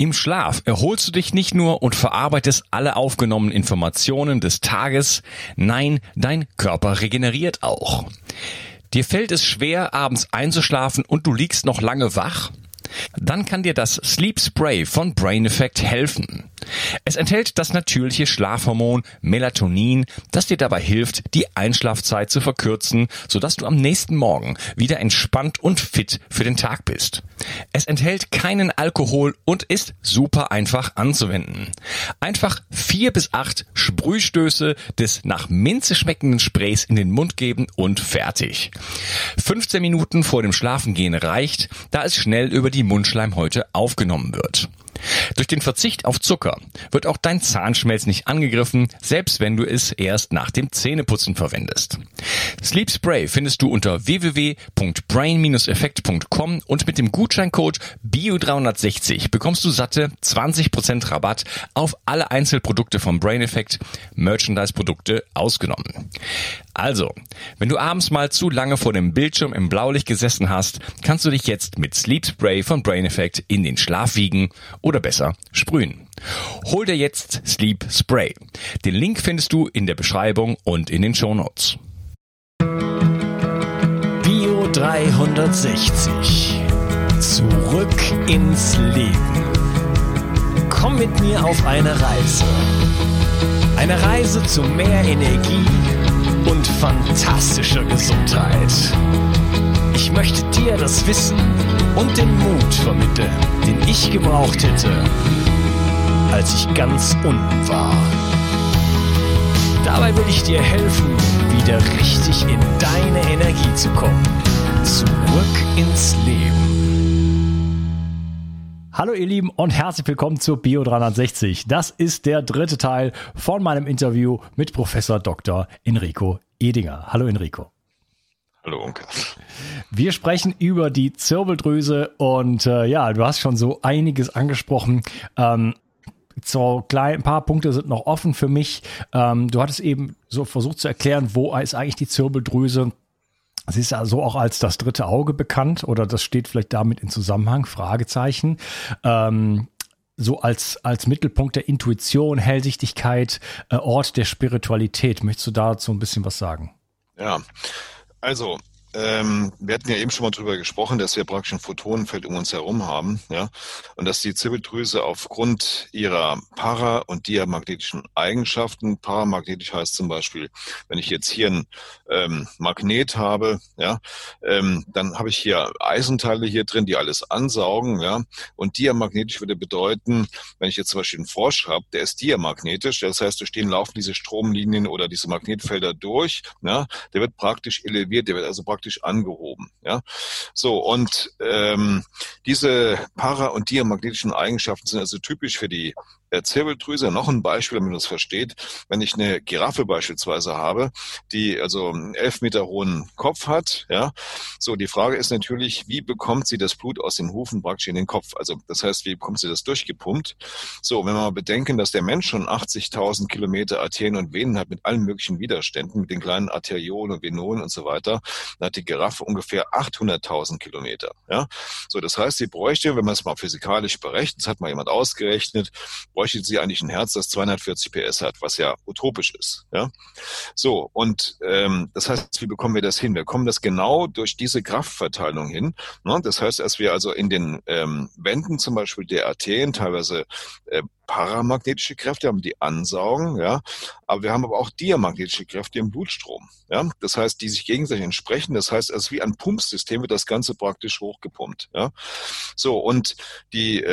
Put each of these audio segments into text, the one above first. Im Schlaf erholst du dich nicht nur und verarbeitest alle aufgenommenen Informationen des Tages, nein, dein Körper regeneriert auch. Dir fällt es schwer, abends einzuschlafen und du liegst noch lange wach? Dann kann dir das Sleep Spray von Brain Effect helfen. Es enthält das natürliche Schlafhormon Melatonin, das dir dabei hilft, die Einschlafzeit zu verkürzen, sodass du am nächsten Morgen wieder entspannt und fit für den Tag bist. Es enthält keinen Alkohol und ist super einfach anzuwenden. Einfach 4 bis 8 Sprühstöße des nach Minze schmeckenden Sprays in den Mund geben und fertig. 15 Minuten vor dem Schlafengehen reicht, da es schnell über die Mundschleimhäute aufgenommen wird. Durch den Verzicht auf Zucker wird auch dein Zahnschmelz nicht angegriffen, selbst wenn du es erst nach dem Zähneputzen verwendest. Sleep Spray findest du unter www.brain-effekt.com und mit dem Gutscheincode BIO360 bekommst du satte 20% Rabatt auf alle Einzelprodukte von Brain Effect, Merchandise-Produkte ausgenommen. Also, wenn du abends mal zu lange vor dem Bildschirm im Blaulicht gesessen hast, kannst du dich jetzt mit Sleep Spray von Brain Effect in den Schlaf wiegen oder besser sprühen. Hol dir jetzt Sleep Spray. Den Link findest du in der Beschreibung und in den Shownotes. Bio 360. Zurück ins Leben. Komm mit mir auf eine Reise. Eine Reise zu mehr Energie und fantastischer Gesundheit. Ich möchte dir das Wissen und den Mut vermitteln, den ich gebraucht hätte, als ich ganz unten war. Dabei will ich dir helfen, wieder richtig in deine Energie zu kommen. Zurück ins Leben. Hallo ihr Lieben und herzlich willkommen zur Bio 360. Das ist der dritte Teil von meinem Interview mit Professor Dr. Enrico Edinger. Hallo Enrico. Hallo Onkel. Wir sprechen über die Zirbeldrüse und du hast schon so einiges angesprochen. Ein paar Punkte sind noch offen für mich. Du hattest eben so versucht zu erklären, wo ist eigentlich die Zirbeldrüse? Sie ist ja so auch als das dritte Auge bekannt oder das steht vielleicht damit in Zusammenhang, Fragezeichen. So als Mittelpunkt der Intuition, Hellsichtigkeit, Ort der Spiritualität. Möchtest du dazu ein bisschen was sagen? Ja. Also, wir hatten ja eben schon mal drüber gesprochen, dass wir praktisch ein Photonenfeld um uns herum haben, ja, und dass die Zirbeldrüse aufgrund ihrer para- und diamagnetischen Eigenschaften, paramagnetisch heißt zum Beispiel, wenn ich jetzt hier ein Magnet habe, ja, dann habe ich hier Eisenteile hier drin, die alles ansaugen, ja, und diamagnetisch würde bedeuten, wenn ich jetzt zum Beispiel einen Frosch habe, der ist diamagnetisch, das heißt, durch den laufen diese Stromlinien oder diese Magnetfelder durch, ja, der wird praktisch eleviert, der wird also praktisch angehoben, ja. So, und diese para- und diamagnetischen Eigenschaften sind also typisch für die Zirbeldrüse. Noch ein Beispiel, damit man das versteht. Wenn ich eine Giraffe beispielsweise habe, die also einen 11 Meter hohen Kopf hat, ja, so, die Frage ist natürlich, wie bekommt sie das Blut aus den Hufen praktisch in den Kopf? Also, das heißt, wie bekommt sie das durchgepumpt? So, wenn wir mal bedenken, dass der Mensch schon 80.000 Kilometer Arterien und Venen hat mit allen möglichen Widerständen, mit den kleinen Arteriolen und Venolen und so weiter, dann hat die Giraffe ungefähr 800.000 Kilometer, ja. So, das heißt, sie bräuchte, wenn man es mal physikalisch berechnet, das hat mal jemand ausgerechnet, bräuchte sie eigentlich ein Herz, das 240 PS hat, was ja utopisch ist. Ja? So, und das heißt, wie bekommen wir das hin? Wir kommen das genau durch diese Kraftverteilung hin. Ne? Das heißt, als wir also in den Wänden zum Beispiel der Arterien teilweise paramagnetische Kräfte haben, die ansaugen, ja, aber wir haben aber auch diamagnetische Kräfte im Blutstrom, ja, das heißt, die sich gegenseitig entsprechen, das heißt, also wie ein Pumpsystem wird das Ganze praktisch hochgepumpt, ja, so, und die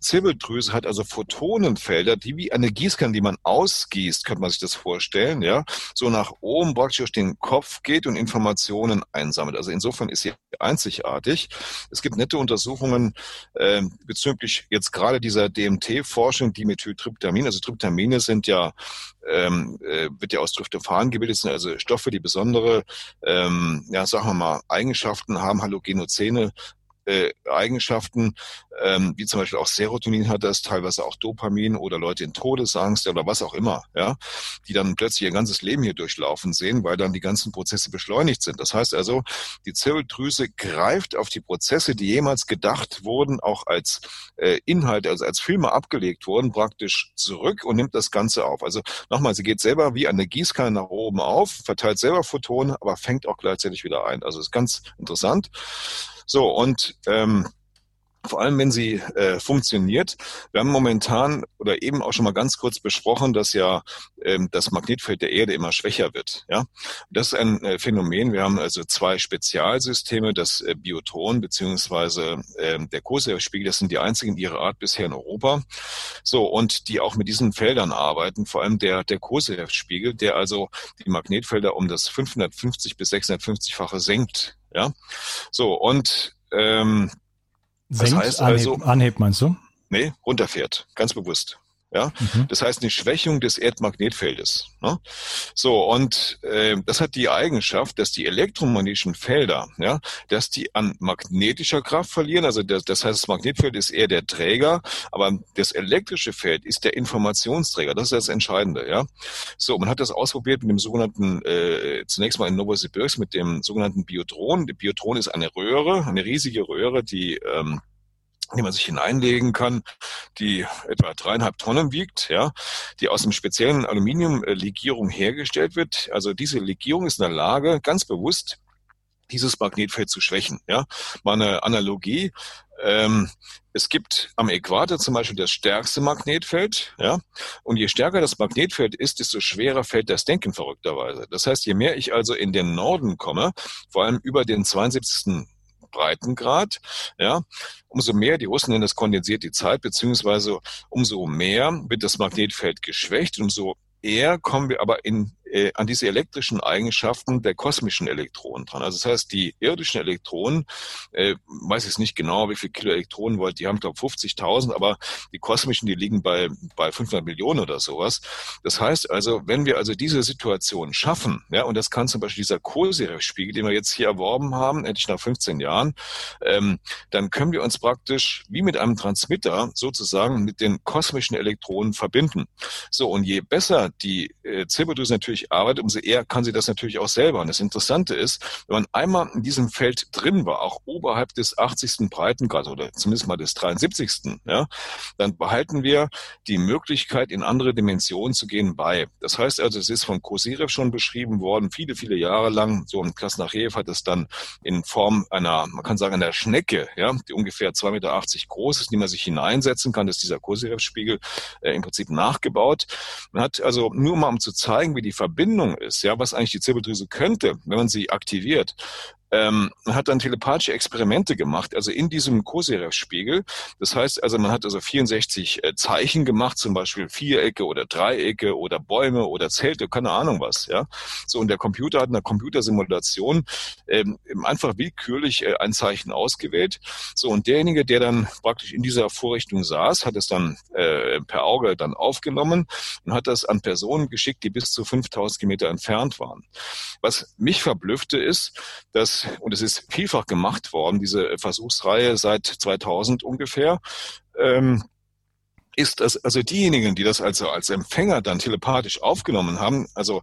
Zirbeldrüse hat also Photonenfelder, die wie eine Gießkanne, die man ausgießt, könnte man sich das vorstellen, ja, so nach oben praktisch durch den Kopf geht und Informationen einsammelt, also insofern ist sie einzigartig. Es gibt nette Untersuchungen bezüglich jetzt gerade dieser DMT-Forschung, die Dimethyltryptamin, also Tryptamine sind ja, wird ja aus Tryptophan gebildet, sind also Stoffe, die besondere, Eigenschaften haben, Halogene Eigenschaften, wie zum Beispiel auch Serotonin hat das, teilweise auch Dopamin oder Leute in Todesangst oder was auch immer, ja, die dann plötzlich ihr ganzes Leben hier durchlaufen sehen, weil dann die ganzen Prozesse beschleunigt sind. Das heißt also, die Zirbeldrüse greift auf die Prozesse, die jemals gedacht wurden, auch als Inhalt, also als Filme abgelegt wurden, praktisch zurück und nimmt das Ganze auf. Also nochmal, sie geht selber wie eine Gießkanne nach oben auf, verteilt selber Photonen, aber fängt auch gleichzeitig wieder ein. Also ist ganz interessant. So, und vor allem, wenn sie funktioniert, wir haben momentan oder eben auch schon mal ganz kurz besprochen, dass ja das Magnetfeld der Erde immer schwächer wird. Ja, das ist ein Phänomen. Wir haben also zwei Spezialsysteme, das Bioton beziehungsweise der Koselspiegel. Das sind die einzigen ihrer Art bisher in Europa. So, und die auch mit diesen Feldern arbeiten. Vor allem der Koselspiegel, der also die Magnetfelder um das 550 bis 650-fache senkt. Ja, so und senkt, das heißt also, anhebt meinst du? Nee, runterfährt, ganz bewusst. Ja, das heißt eine Schwächung des Erdmagnetfeldes. Ne? So, und das hat die Eigenschaft, dass die elektromagnetischen Felder, ja, dass die an magnetischer Kraft verlieren. Also das heißt, das Magnetfeld ist eher der Träger, aber das elektrische Feld ist der Informationsträger. Das ist das Entscheidende. Ja, so, man hat das ausprobiert mit dem sogenannten zunächst mal in Novosibirsk mit dem sogenannten Biotron. Der Biotron ist eine Röhre, eine riesige Röhre, die man sich hineinlegen kann, die etwa 3,5 Tonnen wiegt, ja, die aus einem speziellen Aluminiumlegierung hergestellt wird. Also diese Legierung ist in der Lage, ganz bewusst dieses Magnetfeld zu schwächen. Ja, mal eine Analogie. Es gibt am Äquator zum Beispiel das stärkste Magnetfeld, ja, und je stärker das Magnetfeld ist, desto schwerer fällt das Denken verrückterweise. Das heißt, je mehr ich also in den Norden komme, vor allem über den 72. Breitengrad, ja, umso mehr, die Russen nennen das kondensiert die Zeit, beziehungsweise umso mehr wird das Magnetfeld geschwächt, umso eher kommen wir aber an diese elektrischen Eigenschaften der kosmischen Elektronen dran. Also das heißt, die irdischen Elektronen, weiß ich nicht genau, wie viel Kilo Elektronenvolt, die haben, glaube ich, 50.000, aber die kosmischen, die liegen bei 500 Millionen oder sowas. Das heißt also, wenn wir also diese Situation schaffen, ja, und das kann zum Beispiel dieser Kozirev-Spiegel, den wir jetzt hier erworben haben, endlich nach 15 Jahren, dann können wir uns praktisch wie mit einem Transmitter sozusagen mit den kosmischen Elektronen verbinden. So, und je besser die Zirbeldrüse natürlich arbeitet, umso eher kann sie das natürlich auch selber. Und das Interessante ist, wenn man einmal in diesem Feld drin war, auch oberhalb des 80. Breitengrades oder zumindest mal des 73., ja, dann behalten wir die Möglichkeit, in andere Dimensionen zu gehen bei. Das heißt also, es ist von Kozirev schon beschrieben worden, viele, viele Jahre lang. So ein Krasnachev hat es dann in Form einer, man kann sagen, einer Schnecke, ja, die ungefähr 2,80 Meter groß ist, die man sich hineinsetzen kann. Das ist dieser Kozirev-Spiegel im Prinzip nachgebaut. Man hat also nur mal, um zu zeigen, wie die Verbindung ist, ja, was eigentlich die Zirbeldrüse könnte, wenn man sie aktiviert. Hat dann telepathische Experimente gemacht, also in diesem Kozirev-Spiegel. Das heißt, also man hat also 64 Zeichen gemacht, zum Beispiel Vierecke oder Dreiecke oder Bäume oder Zelte, keine Ahnung was. Ja, so, und der Computer hat in der Computersimulation einfach willkürlich ein Zeichen ausgewählt. So, und derjenige, der dann praktisch in dieser Vorrichtung saß, hat es dann per Auge dann aufgenommen und hat das an Personen geschickt, die bis zu 5000 Kilometer entfernt waren. Was mich verblüffte ist, dass, und es ist vielfach gemacht worden, diese Versuchsreihe seit 2000 ungefähr, ist das, also diejenigen, die das also als Empfänger dann telepathisch aufgenommen haben, also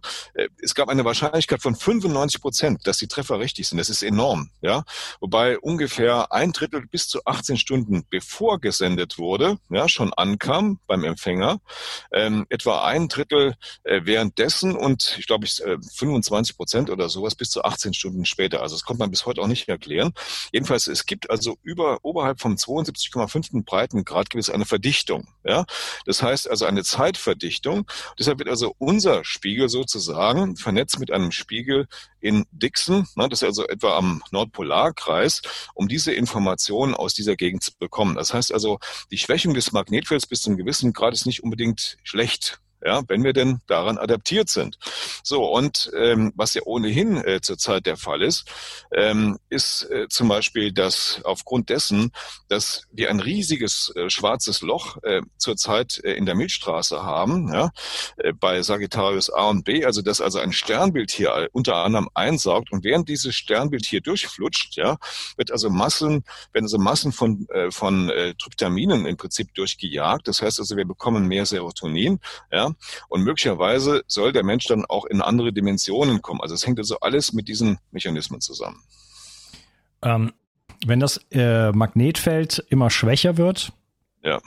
es gab eine Wahrscheinlichkeit von 95%, dass die Treffer richtig sind. Das ist enorm, ja. Wobei ungefähr 1/3 bis zu 18 Stunden bevor gesendet wurde, ja, schon ankam beim Empfänger, etwa 1/3 währenddessen und ich glaube 25% oder sowas bis zu 18 Stunden später. Also das konnte man bis heute auch nicht erklären. Jedenfalls, es gibt also oberhalb vom 72,5. Breitengrad gibt es eine Verdichtung. Ja, das heißt also eine Zeitverdichtung. Deshalb wird also unser Spiegel sozusagen vernetzt mit einem Spiegel in Dixon, ne, das ist also etwa am Nordpolarkreis, um diese Informationen aus dieser Gegend zu bekommen. Das heißt also, die Schwächung des Magnetfelds bis zu einem gewissen Grad ist nicht unbedingt schlecht. ja, wenn wir denn daran adaptiert sind. So, und was ja ohnehin zurzeit der Fall ist, ist zum Beispiel, dass aufgrund dessen, dass wir ein riesiges schwarzes Loch zurzeit in der Milchstraße haben, ja, bei Sagittarius A und B, also dass also ein Sternbild hier unter anderem einsaugt, und während dieses Sternbild hier durchflutscht, ja, wird also Massen von Tryptaminen im Prinzip durchgejagt. Das heißt also, wir bekommen mehr Serotonin, ja, und möglicherweise soll der Mensch dann auch in andere Dimensionen kommen. Also es hängt also alles mit diesen Mechanismen zusammen. Wenn das Magnetfeld immer schwächer wird, ja,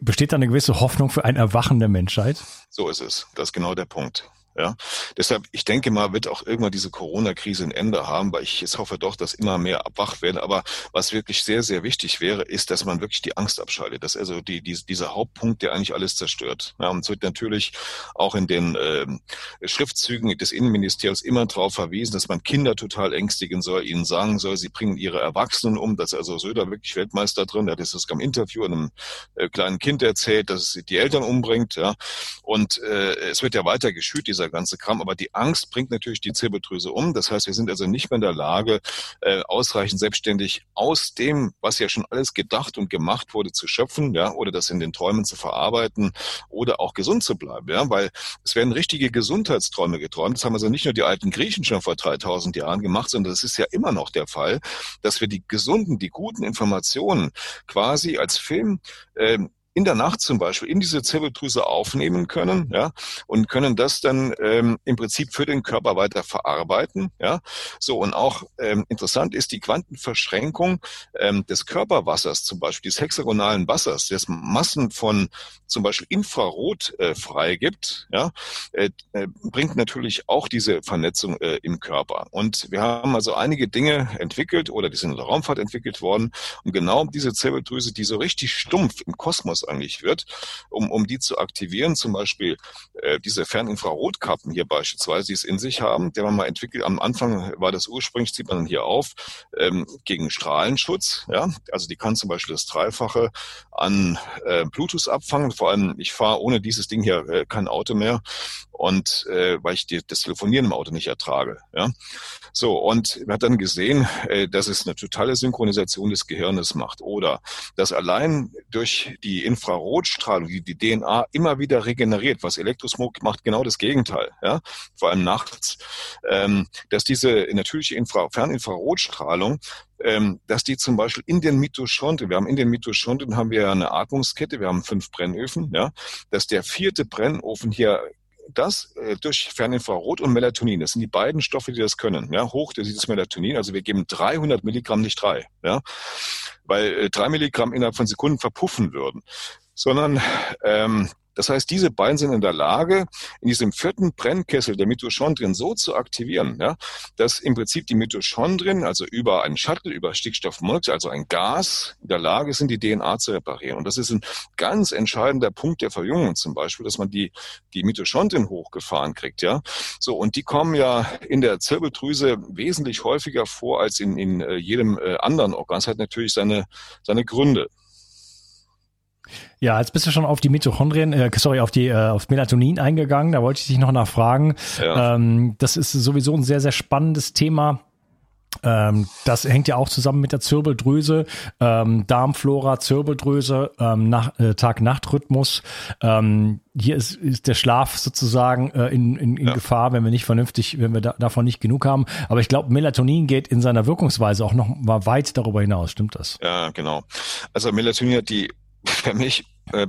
besteht da eine gewisse Hoffnung für ein Erwachen der Menschheit? So ist es. Das ist genau der Punkt. Ja, deshalb, ich denke mal, wird auch irgendwann diese Corona-Krise ein Ende haben, weil ich jetzt hoffe doch, dass immer mehr wach werden. Aber was wirklich sehr, sehr wichtig wäre, ist, dass man wirklich die Angst abschaltet. Das ist also dieser Hauptpunkt, der eigentlich alles zerstört. Ja, und es wird natürlich auch in den Schriftzügen des Innenministeriums immer darauf verwiesen, dass man Kinder total ängstigen soll, ihnen sagen soll, sie bringen ihre Erwachsenen um. Das ist also Söder wirklich Weltmeister drin. Der hat das im Interview einem kleinen Kind erzählt, dass es die Eltern umbringt. Ja. Und es wird ja weiter geschürt, dieser ganze Kram, aber die Angst bringt natürlich die Zirbeldrüse um. Das heißt, wir sind also nicht mehr in der Lage, ausreichend selbstständig aus dem, was ja schon alles gedacht und gemacht wurde, zu schöpfen, ja, oder das in den Träumen zu verarbeiten oder auch gesund zu bleiben, ja, weil es werden richtige Gesundheitsträume geträumt. Das haben also nicht nur die alten Griechen schon vor 3000 Jahren gemacht, sondern das ist ja immer noch der Fall, dass wir die gesunden, die guten Informationen quasi als Film in der Nacht zum Beispiel in diese Zirbeldrüse aufnehmen können, ja, und können das dann im Prinzip für den Körper weiter verarbeiten, ja. So, und auch interessant ist die Quantenverschränkung des Körperwassers zum Beispiel, des hexagonalen Wassers, das Massen von zum Beispiel Infrarot freigibt, ja, bringt natürlich auch diese Vernetzung im Körper. Und wir haben also einige Dinge entwickelt oder die sind in der Raumfahrt entwickelt worden, und genau diese Zirbeldrüse, die so richtig stumpf im Kosmos eigentlich wird, um die zu aktivieren, zum Beispiel diese Ferninfrarotkappen hier beispielsweise, die es in sich haben, die man mal entwickelt. Am Anfang war das ursprünglich, zieht man hier auf, gegen Strahlenschutz. Ja? Also die kann zum Beispiel das 3-fache an Bluetooth abfangen. Vor allem, ich fahre ohne dieses Ding hier kein Auto mehr, und weil ich das Telefonieren im Auto nicht ertrage. Ja? So, und man hat dann gesehen, dass es eine totale Synchronisation des Gehirnes macht, oder dass allein durch die Infrarotstrahlung, die DNA immer wieder regeneriert. Was Elektrosmog macht, genau das Gegenteil, ja? Vor allem nachts, dass diese natürliche Ferninfrarotstrahlung, dass die zum Beispiel in den Mitochondrien, haben wir eine Atmungskette, wir haben 5 Brennöfen, ja? Dass der 4. Brennofen hier das durch Ferninfrarot und Melatonin, das sind die beiden Stoffe, die das können, ja? Hoch, das ist das Melatonin, also wir geben 300 Milligramm, nicht 3, ja? Weil 3 Milligramm innerhalb von Sekunden verpuffen würden, sondern das heißt, diese beiden sind in der Lage, in diesem 4. Brennkessel der Mitochondrien so zu aktivieren, ja, dass im Prinzip die Mitochondrien, also über einen Shuttle, über Stickstoffmonoxid, also ein Gas, in der Lage sind, die DNA zu reparieren. Und das ist ein ganz entscheidender Punkt der Verjüngung zum Beispiel, dass man die Mitochondrien hochgefahren kriegt, ja. So, und die kommen ja in der Zirbeldrüse wesentlich häufiger vor als in jedem anderen Organ. Das hat natürlich seine Gründe. Ja, jetzt bist du schon auf die Mitochondrien, auf Melatonin eingegangen. Da wollte ich dich noch nachfragen. Ja. Das ist sowieso ein sehr, sehr spannendes Thema. Das hängt ja auch zusammen mit der Zirbeldrüse, Darmflora, Zirbeldrüse, Tag-Nacht-Rhythmus. Hier ist der Schlaf sozusagen in Gefahr, wenn wir davon nicht genug haben. Aber ich glaube, Melatonin geht in seiner Wirkungsweise auch noch mal weit darüber hinaus. Stimmt das? Ja, genau. Also Melatonin hat die für mich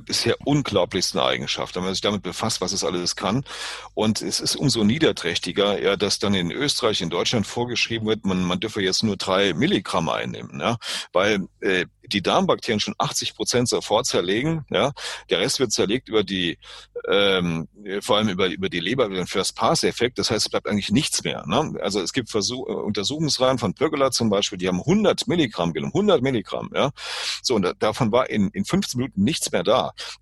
bisher unglaublichsten Eigenschaft, wenn man sich damit befasst, was es alles kann. Und es ist umso niederträchtiger, ja, dass dann in Österreich, in Deutschland vorgeschrieben wird, man dürfe jetzt nur 3 Milligramm einnehmen, ja, weil die Darmbakterien schon 80% sofort zerlegen, ja, der Rest wird zerlegt über die, vor allem über die Leber, über den First-Pass-Effekt, das heißt, es bleibt eigentlich nichts mehr, ne? Also es gibt Untersuchungsreihen von Pöggeler zum Beispiel, die haben 100 Milligramm genommen, 100 Milligramm, ja, so, und davon war in 15 Minuten nichts mehr da.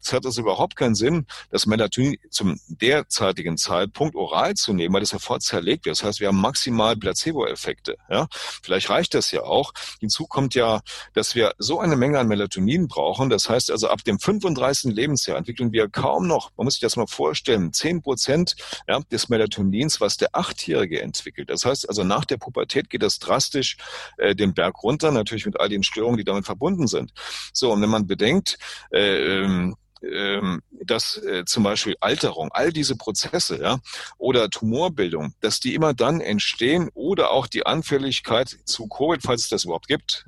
Das hat also überhaupt keinen Sinn, das Melatonin zum derzeitigen Zeitpunkt oral zu nehmen, weil das sofort zerlegt wird. Das heißt, wir haben maximal Placebo-Effekte, ja, vielleicht reicht das ja auch. Hinzu kommt ja, dass wir so so eine Menge an Melatonin brauchen, das heißt also ab dem 35. Lebensjahr entwickeln wir kaum noch, man muss sich das mal vorstellen, 10% des Melatonins, was der 8-Jährige entwickelt. Das heißt also nach der Pubertät geht das drastisch den Berg runter, natürlich mit all den Störungen, die damit verbunden sind. So, und wenn man bedenkt, dass zum Beispiel Alterung, all diese Prozesse oder Tumorbildung, dass die immer dann entstehen oder auch die Anfälligkeit zu Covid, falls es das überhaupt gibt,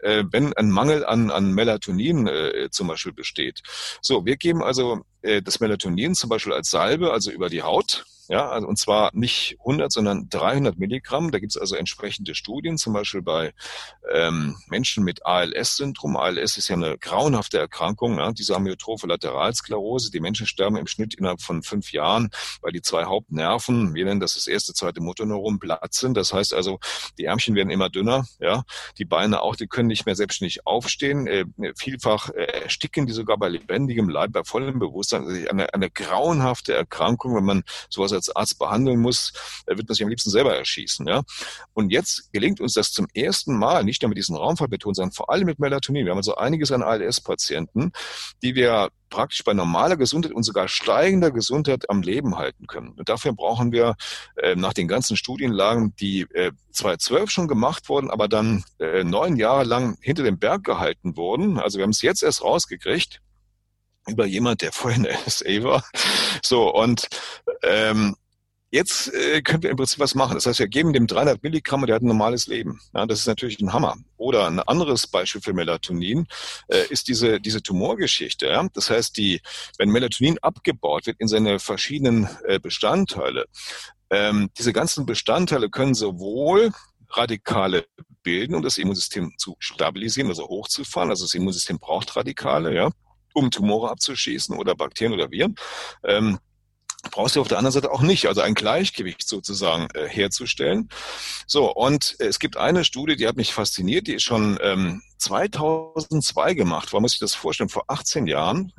wenn ein Mangel an Melatonin zum Beispiel besteht. So, wir geben also das Melatonin zum Beispiel als Salbe, also über die Haut. Ja, also und zwar nicht 100, sondern 300 Milligramm. Da gibt es also entsprechende Studien, zum Beispiel bei Menschen mit ALS-Syndrom. ALS ist ja eine grauenhafte Erkrankung, diese amyotrophe Lateralsklerose. Die Menschen sterben im Schnitt innerhalb von 5 Jahren, weil die 2 Hauptnerven, wir nennen das erste, zweite Motorneuron, platt sind. Das heißt also, die Ärmchen werden immer dünner, die Beine auch, die können nicht mehr selbstständig aufstehen. Vielfach ersticken die sogar bei lebendigem Leib, bei vollem Bewusstsein. Also eine grauenhafte Erkrankung, wenn man sowas als Arzt behandeln muss, wird man sich am liebsten selber erschießen. Ja? Und jetzt gelingt uns das zum ersten Mal, nicht nur mit diesen Raumfahrtmethoden, sondern vor allem mit Melatonin. Wir haben also einiges an ALS-Patienten, die wir praktisch bei normaler Gesundheit und sogar steigender Gesundheit am Leben halten können. Und dafür brauchen wir nach den ganzen Studienlagen, die 2012 schon gemacht wurden, aber dann 9 Jahre lang hinter dem Berg gehalten wurden. Also wir haben es jetzt erst rausgekriegt, über jemand, der vorher in der NSA war. So, und jetzt können wir im Prinzip was machen. Das heißt, wir geben dem 300 Milligramm und der hat ein normales Leben. Ja, das ist natürlich ein Hammer. Oder ein anderes Beispiel für Melatonin ist diese Tumorgeschichte. Ja? Das heißt, wenn Melatonin abgebaut wird in seine verschiedenen Bestandteile, diese ganzen Bestandteile können sowohl Radikale bilden, um das Immunsystem zu stabilisieren, also hochzufahren. Also das Immunsystem braucht Radikale, um Tumore abzuschießen oder Bakterien oder Viren, brauchst du auf der anderen Seite auch nicht, also ein Gleichgewicht sozusagen herzustellen. So, und es gibt eine Studie, die hat mich fasziniert, die ist schon 2002 gemacht, man muss sich das vorstellen, vor 18 Jahren,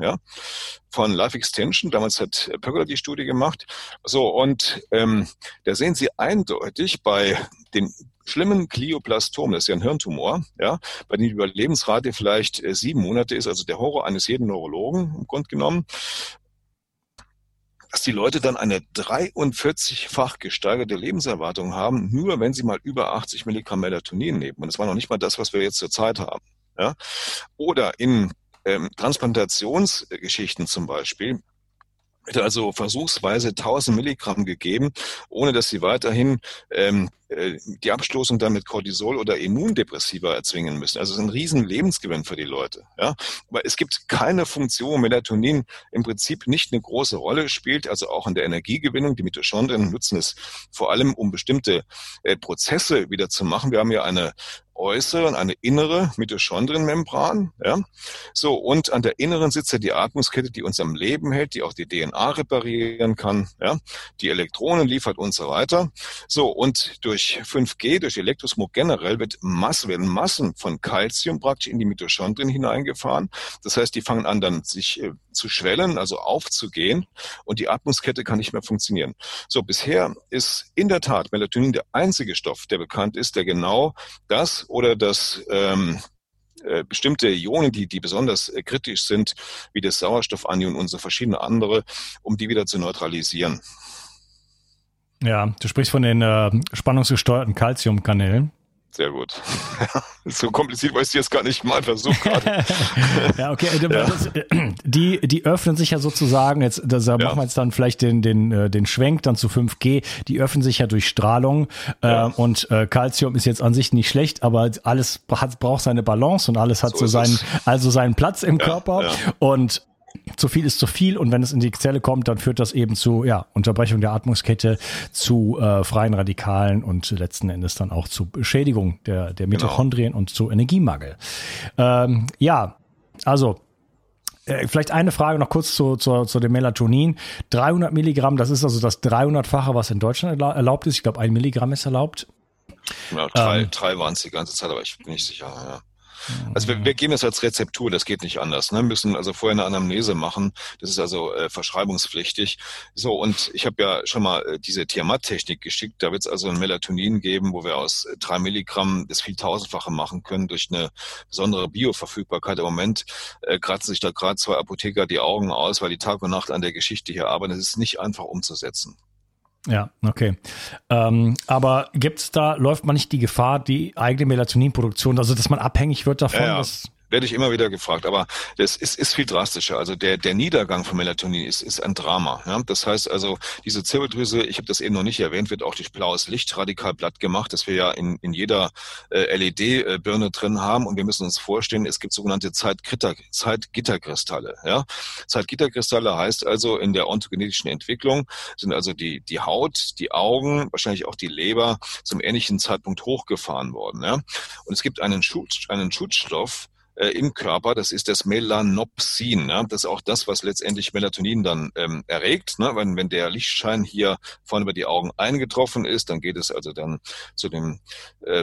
von Life Extension, damals hat Pöckler die Studie gemacht. So, und da sehen Sie eindeutig bei den schlimmen Glioblastom, das ist ja ein Hirntumor, bei dem die Überlebensrate vielleicht 7 Monate ist, also der Horror eines jeden Neurologen im Grunde genommen, dass die Leute dann eine 43-fach gesteigerte Lebenserwartung haben, nur wenn sie mal über 80 Milligramm Melatonin nehmen. Und das war noch nicht mal das, was wir jetzt zurzeit haben. Ja? Oder in Transplantationsgeschichten zum Beispiel, wird also versuchsweise 1000 Milligramm gegeben, ohne dass sie weiterhin die Abstoßung dann mit Cortisol oder Immundepressiva erzwingen müssen. Also es ist ein riesen Lebensgewinn für die Leute. Ja? Aber es gibt keine Funktion, Melatonin im Prinzip nicht eine große Rolle spielt, also auch in der Energiegewinnung. Die Mitochondrien nutzen es vor allem, um bestimmte Prozesse wieder zu machen. Wir haben ja eine äußere und eine innere Mitochondrienmembran. So, und an der inneren sitzt ja die Atmungskette, die uns am Leben hält, die auch die DNA reparieren kann, die Elektronen liefert und so weiter. So, und durch 5G, durch Elektrosmog generell, werden Massen von Calcium praktisch in die Mitochondrien hineingefahren. Das heißt, die fangen an, dann sich zu schwellen, also aufzugehen, und die Atmungskette kann nicht mehr funktionieren. So, bisher ist in der Tat Melatonin der einzige Stoff, der bekannt ist, der genau das oder das bestimmte Ionen, die besonders kritisch sind, wie das Sauerstoffanion und so verschiedene andere, um die wieder zu neutralisieren. Ja, du sprichst von den spannungsgesteuerten Calciumkanälen. Sehr gut. So kompliziert, weil ich es jetzt gar nicht mal versucht gerade. Ja, okay. Ja. Die öffnen sich ja sozusagen, jetzt machen wir jetzt dann vielleicht den Schwenk dann zu 5G, die öffnen sich ja durch Strahlung und Calcium ist jetzt an sich nicht schlecht, aber alles braucht seine Balance und alles hat seinen Platz im Körper und zu viel ist zu viel, und wenn es in die Zelle kommt, dann führt das eben zu Unterbrechung der Atmungskette, zu freien Radikalen und letzten Endes dann auch zu Schädigung der Mitochondrien und zu Energiemangel. Vielleicht eine Frage noch kurz zu dem Melatonin. 300 Milligramm, das ist also das 300-fache, was in Deutschland erlaubt ist. Ich glaube, 1 Milligramm ist erlaubt. Ja, drei waren es die ganze Zeit, aber ich bin nicht sicher. Also wir geben das als Rezeptur, das geht nicht anders. Ne? Müssen also vorher eine Anamnese machen, das ist also verschreibungspflichtig. So, und ich habe ja schon mal diese Tiamat-Technik geschickt, da wird es also ein Melatonin geben, wo wir aus 3 Milligramm das Vieltausendfache machen können durch eine besondere Bioverfügbarkeit. Im Moment kratzen sich da gerade 2 Apotheker die Augen aus, weil die Tag und Nacht an der Geschichte hier arbeiten. Das ist nicht einfach umzusetzen. Ja, okay. Aber läuft man nicht die Gefahr, die eigene Melatoninproduktion, also dass man abhängig wird davon? Ja. Werde ich immer wieder gefragt, aber das ist viel drastischer. Also der Niedergang von Melatonin ist ein Drama. Ja? Das heißt also, diese Zirbeldrüse, ich habe das eben noch nicht erwähnt, wird auch durch blaues Licht radikal platt gemacht, das wir ja in jeder LED-Birne drin haben, und wir müssen uns vorstellen, es gibt sogenannte Zeitgitterkristalle. Ja? Zeitgitterkristalle heißt also, in der ontogenetischen Entwicklung sind also die Haut, die Augen, wahrscheinlich auch die Leber zum ähnlichen Zeitpunkt hochgefahren worden. Ja? Und es gibt einen Schutzstoff im Körper, das ist das Melanopsin. Ne? Das ist auch das, was letztendlich Melatonin dann erregt. Ne? Wenn der Lichtschein hier vorne über die Augen eingetroffen ist, dann geht es also dann zu dem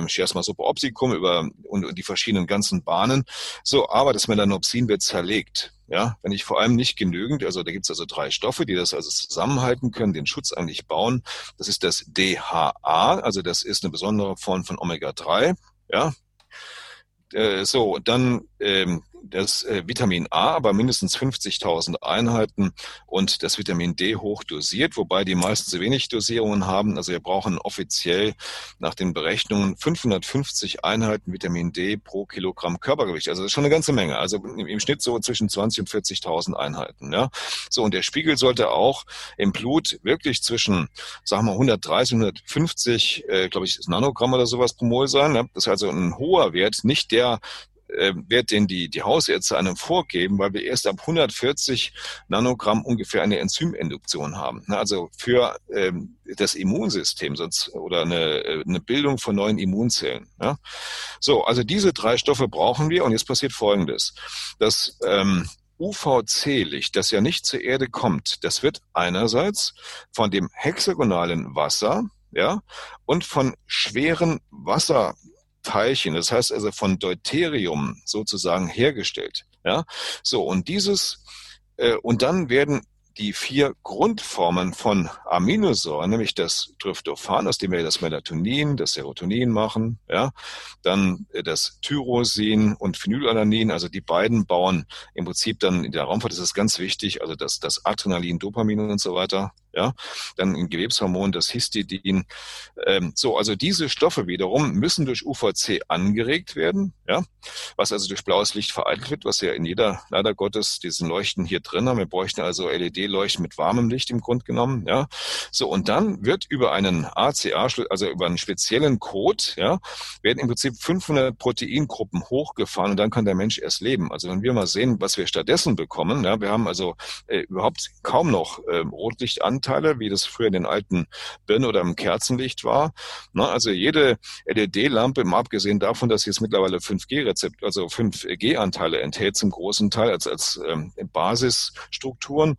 Chiasma subopticum und die verschiedenen ganzen Bahnen. So, aber das Melanopsin wird zerlegt. Ja, wenn ich vor allem nicht genügend, also da gibt's also 3 Stoffe, die das also zusammenhalten können, den Schutz eigentlich bauen. Das ist das DHA, also das ist eine besondere Form von Omega-3, ja. So, dann das Vitamin A, aber mindestens 50.000 Einheiten, und das Vitamin D hoch dosiert, wobei die meisten zu wenig Dosierungen haben. Also wir brauchen offiziell nach den Berechnungen 550 Einheiten Vitamin D pro Kilogramm Körpergewicht. Also das ist schon eine ganze Menge. Also im Schnitt so zwischen 20 und 40.000 Einheiten. Ja? So, und der Spiegel sollte auch im Blut wirklich zwischen, sagen wir mal, 130 und 150, glaube ich, Nanogramm oder sowas pro Mol sein. Ja? Das ist also ein hoher Wert, nicht der Wert, den die Hausärzte einem vorgeben, weil wir erst ab 140 Nanogramm ungefähr eine Enzyminduktion haben. Also für das Immunsystem oder eine Bildung von neuen Immunzellen. Ja? So, also diese 3 Stoffe brauchen wir, und jetzt passiert Folgendes. Das UVC-Licht, das ja nicht zur Erde kommt, das wird einerseits von dem hexagonalen Wasser, ja, und von schweren Wasserteilchen, das heißt also von Deuterium sozusagen hergestellt. Ja? So, und dann werden die 4 Grundformen von Aminosäuren, nämlich das Tryptophan, aus dem wir das Melatonin, das Serotonin machen, ja, dann das Tyrosin und Phenylalanin, also die beiden bauen im Prinzip dann in der Raumfahrt, das ist ganz wichtig, also das Adrenalin, Dopamin und so weiter, ja, dann ein Gewebshormon, das Histidin. So, also diese Stoffe wiederum müssen durch UVC angeregt werden, ja, was also durch blaues Licht vereitelt wird, was ja in jeder, leider Gottes, diesen Leuchten hier drin haben. Wir bräuchten also LED-Leuchten mit warmem Licht im Grunde genommen, ja. So, und dann wird über einen ACA-Schlüssel, also über einen speziellen Code, ja, werden im Prinzip 500 Proteingruppen hochgefahren, und dann kann der Mensch erst leben. Also wenn wir mal sehen, was wir stattdessen bekommen, ja, wir haben also überhaupt kaum noch Rotlicht an, wie das früher in den alten Birnen oder im Kerzenlicht war. Na, also jede LED-Lampe, mal abgesehen davon, dass sie jetzt mittlerweile 5G-Anteile enthält, zum großen Teil als Basisstrukturen,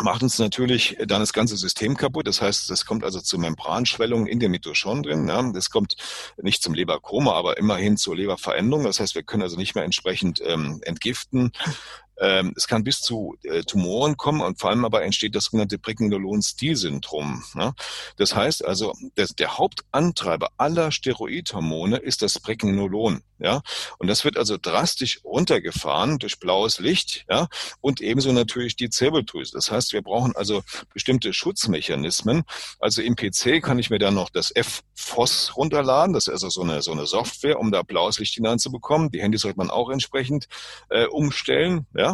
macht uns natürlich dann das ganze System kaputt. Das heißt, das kommt also zu Membranschwellungen in den Mitochondrien. Ja. Das kommt nicht zum Leberkoma, aber immerhin zur Leberveränderung. Das heißt, wir können also nicht mehr entsprechend entgiften. Es kann bis zu Tumoren kommen, und vor allem aber entsteht das sogenannte Pregnenolon-Stil-Syndrom. Ne? Das heißt also, der Hauptantreiber aller Steroidhormone ist das Pregnenolon. Ja? Und das wird also drastisch runtergefahren durch blaues Licht, ja? Und ebenso natürlich die Zirbeldrüse. Das heißt, wir brauchen also bestimmte Schutzmechanismen. Also im PC kann ich mir dann noch das F-Phos runterladen. Das ist also so eine Software, um da blaues Licht hineinzubekommen. Die Handys sollte man auch entsprechend umstellen. Ja?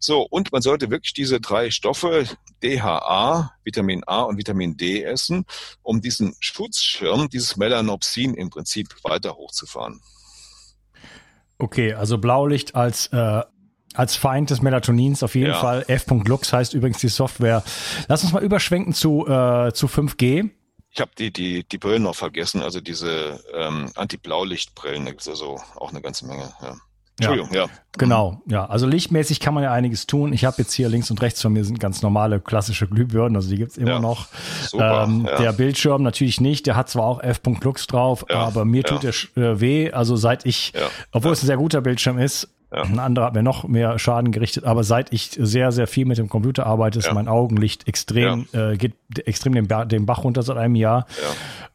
So, und man sollte wirklich diese 3 Stoffe, DHA, Vitamin A und Vitamin D, essen, um diesen Schutzschirm, dieses Melanopsin im Prinzip weiter hochzufahren. Okay, also Blaulicht als Feind des Melatonins auf jeden Fall. F.lux heißt übrigens die Software. Lass uns mal überschwenken zu 5G. Ich habe die Brillen noch vergessen, also diese Anti-Blaulicht-Brillen, da gibt es also auch eine ganze Menge, ja. Entschuldigung, ja. Genau, ja. Also lichtmäßig kann man ja einiges tun. Ich habe jetzt hier links und rechts von mir sind ganz normale klassische Glühbirnen, also die gibt's immer noch. Super, Der Bildschirm natürlich nicht, der hat zwar auch F.Lux drauf, aber mir tut der weh. Also seit ich, obwohl es ein sehr guter Bildschirm ist, ein anderer hat mir noch mehr Schaden gerichtet, aber seit ich sehr, sehr viel mit dem Computer arbeite, ist mein Augenlicht extrem, geht extrem den Bach runter seit einem Jahr.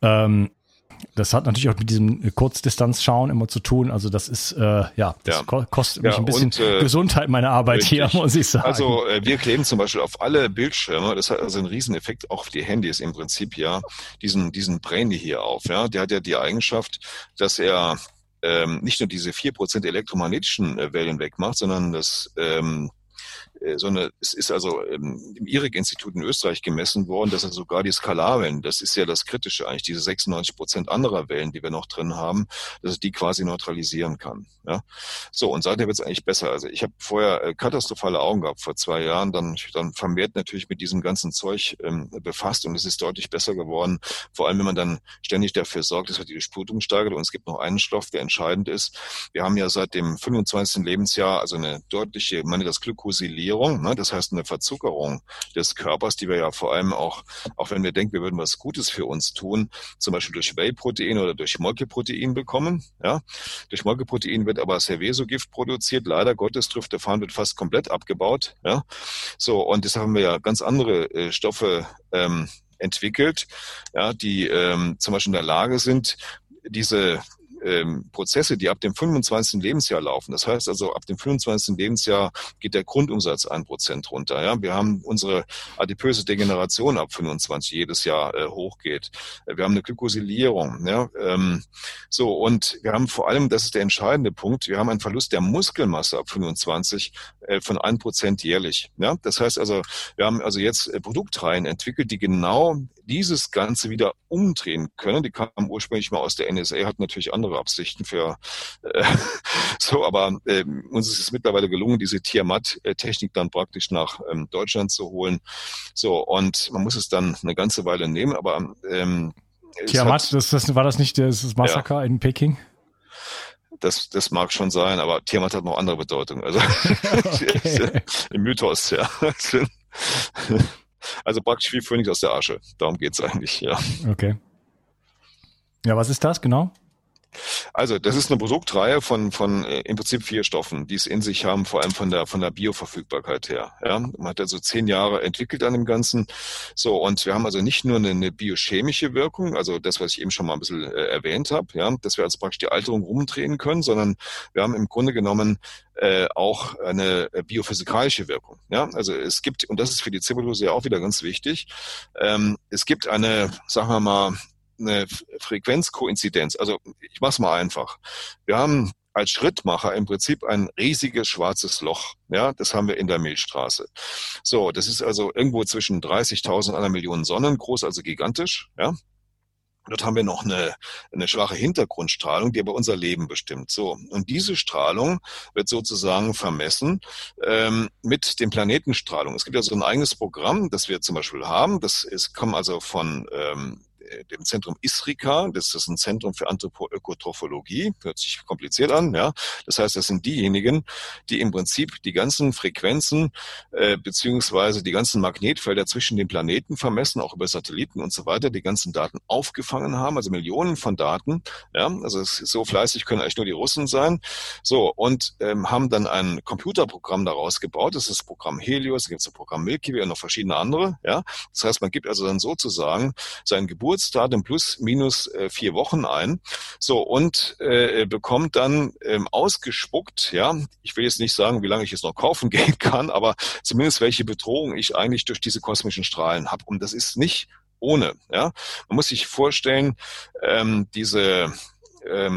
Ja. Das hat natürlich auch mit diesem Kurzdistanzschauen immer zu tun. Also das ist, das kostet mich ein bisschen Gesundheit, meine Arbeit richtig. Hier, muss ich sagen. Also wir kleben zum Beispiel auf alle Bildschirme, das hat also einen Rieseneffekt, auch auf die Handys im Prinzip, diesen Brainy hier auf. Ja, der hat ja die Eigenschaft, dass er nicht nur diese 4% elektromagnetischen Wellen wegmacht, sondern es ist also im IRIC-Institut in Österreich gemessen worden, dass also sogar die Skalarwellen, das ist ja das Kritische eigentlich, diese 96% anderer Wellen, die wir noch drin haben, dass es die quasi neutralisieren kann. Ja? So, und seitdem wird es eigentlich besser. Also ich habe vorher katastrophale Augen gehabt vor 2 Jahren, dann vermehrt natürlich mit diesem ganzen Zeug befasst und es ist deutlich besser geworden, vor allem wenn man dann ständig dafür sorgt, dass wir die Durchblutung steigert. Und es gibt noch einen Stoff, der entscheidend ist. Wir haben ja seit dem 25. Lebensjahr also eine deutliche, ich meine das Glykosilierung, das heißt eine Verzuckerung des Körpers, die wir ja vor allem auch wenn wir denken, wir würden was Gutes für uns tun, zum Beispiel durch Whey-Protein oder durch Molkeprotein bekommen. Ja? Durch Molkeprotein wird aber Cerveso-Gift produziert. Leider Gottes, Tryptophan wird fast komplett abgebaut. Ja? So, und deshalb haben wir ja ganz andere Stoffe entwickelt, die zum Beispiel in der Lage sind, diese Prozesse, die ab dem 25. Lebensjahr laufen. Das heißt also, ab dem 25. Lebensjahr geht der Grundumsatz 1% runter. Ja? Wir haben unsere adipöse Degeneration ab 25 jedes Jahr hochgeht. Wir haben eine Glykosilierung. Ja? Und wir haben vor allem, das ist der entscheidende Punkt, wir haben einen Verlust der Muskelmasse ab 25 von 1% jährlich. Ja? Das heißt also, wir haben also jetzt Produktreihen entwickelt, die genau dieses Ganze wieder umdrehen können. Die kamen ursprünglich mal aus der NSA, hat natürlich andere Absichten für aber uns ist es mittlerweile gelungen, diese Tiamat-Technik dann praktisch nach Deutschland zu holen. So, und man muss es dann eine ganze Weile nehmen, aber Tiamat, war das nicht das Massaker in Peking? Das mag schon sein, aber Tiamat hat noch andere Bedeutung. Also im Mythos, Also praktisch wie Phönix aus der Asche. Darum geht es eigentlich, Okay. Ja, was ist das genau? Also, das ist eine Produktreihe von im Prinzip 4 Stoffen, die es in sich haben, vor allem von der Bioverfügbarkeit her. Ja? Man hat also 10 Jahre entwickelt an dem Ganzen. So, und wir haben also nicht nur eine biochemische Wirkung, also das, was ich eben schon mal ein bisschen erwähnt habe, dass wir also praktisch die Alterung rumdrehen können, sondern wir haben im Grunde genommen auch eine biophysikalische Wirkung. Ja? Also es gibt, und das ist für die Zellulose ja auch wieder ganz wichtig, es gibt eine, sagen wir mal, eine Frequenzkoinzidenz. Also ich mache es mal einfach. Wir haben als Schrittmacher im Prinzip ein riesiges schwarzes Loch. Ja, das haben wir in der Milchstraße. So, das ist also irgendwo zwischen 30.000 und einer Million Sonnen groß, also gigantisch. Ja. Dort haben wir noch eine schwache Hintergrundstrahlung, die aber unser Leben bestimmt. So, und diese Strahlung wird sozusagen vermessen mit den Planetenstrahlungen. Es gibt ja so ein eigenes Programm, das wir zum Beispiel haben. Das kommt also von dem Zentrum ISRICA, das ist ein Zentrum für Anthropoökotrophologie, hört sich kompliziert an, Das heißt, das sind diejenigen, die im Prinzip die ganzen Frequenzen beziehungsweise die ganzen Magnetfelder zwischen den Planeten vermessen, auch über Satelliten und so weiter, die ganzen Daten aufgefangen haben, also Millionen von Daten, Also es ist so fleißig können eigentlich nur die Russen sein. So, und haben dann ein Computerprogramm daraus gebaut, das ist das Programm Helios, da gibt es das Programm Milky Way und noch verschiedene andere, Das heißt, man gibt also dann sozusagen seinen Geburtsdatum plus minus 4 Wochen ein, so, und bekommt dann ausgespuckt, ich will jetzt nicht sagen, wie lange ich jetzt noch kaufen gehen kann, aber zumindest welche Bedrohung ich eigentlich durch diese kosmischen Strahlen habe. Und das ist nicht ohne, Man muss sich vorstellen, diese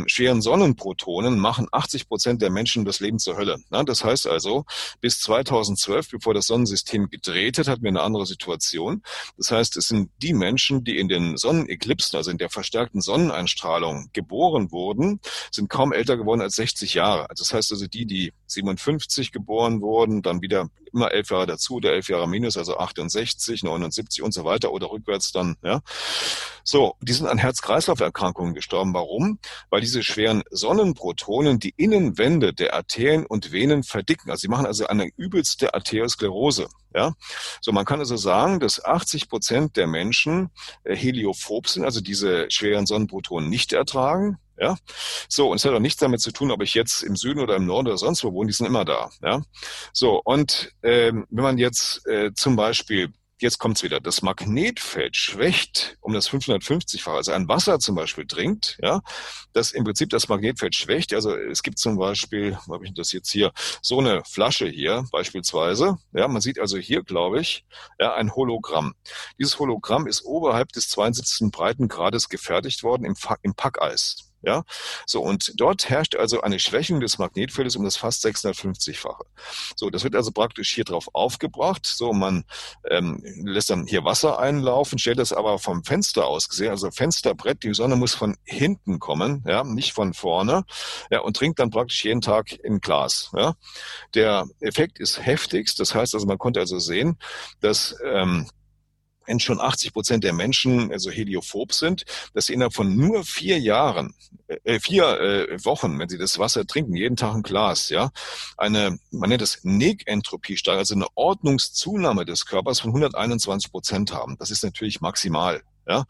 schweren Sonnenprotonen machen 80% der Menschen das Leben zur Hölle. Das heißt also, bis 2012, bevor das Sonnensystem gedreht hat, hatten wir eine andere Situation. Das heißt, es sind die Menschen, die in den Sonneneclipsen, also in der verstärkten Sonneneinstrahlung geboren wurden, sind kaum älter geworden als 60 Jahre. Das heißt also, die 57 geboren wurden, dann wieder immer 11 Jahre dazu oder 11 Jahre minus, also 68, 79 und so weiter oder rückwärts dann. Ja. So, die sind an Herz-Kreislauf-Erkrankungen gestorben. Warum? Weil diese schweren Sonnenprotonen die Innenwände der Arterien und Venen verdicken. Also sie machen also eine übelste Arteriosklerose. Ja. So, man kann also sagen, dass 80% der Menschen heliophob sind, also diese schweren Sonnenprotonen nicht ertragen. Ja, so, und es hat auch nichts damit zu tun, ob ich jetzt im Süden oder im Norden oder sonst wo wohne, die sind immer da. Ja, so, und wenn man jetzt zum Beispiel, jetzt kommt's wieder, das Magnetfeld schwächt um das 550-fache, also ein Wasser zum Beispiel trinkt, ja, das im Prinzip das Magnetfeld schwächt, also es gibt zum Beispiel, wo habe ich das jetzt hier, so eine Flasche hier beispielsweise, ja, man sieht also hier, glaube ich, ja, ein Hologramm. Dieses Hologramm ist oberhalb des 72. Breitengrades gefertigt worden im Packeis. Ja, so, und dort herrscht also eine Schwächung des Magnetfeldes um das fast 650-fache. So, das wird also praktisch hier drauf aufgebracht. So, man lässt dann hier Wasser einlaufen, stellt das aber vom Fenster aus gesehen, also Fensterbrett, die Sonne muss von hinten kommen, ja, nicht von vorne, ja, und trinkt dann praktisch jeden Tag im Glas. Ja. Der Effekt ist heftigst, das heißt also, man konnte also sehen, dass wenn schon 80% der Menschen also heliophob sind, dass sie innerhalb von nur 4 Wochen, wenn sie das Wasser trinken, jeden Tag ein Glas, ja, eine, man nennt das Negentropie steigt, also eine Ordnungszunahme des Körpers von 121% haben. Das ist natürlich maximal. Ja,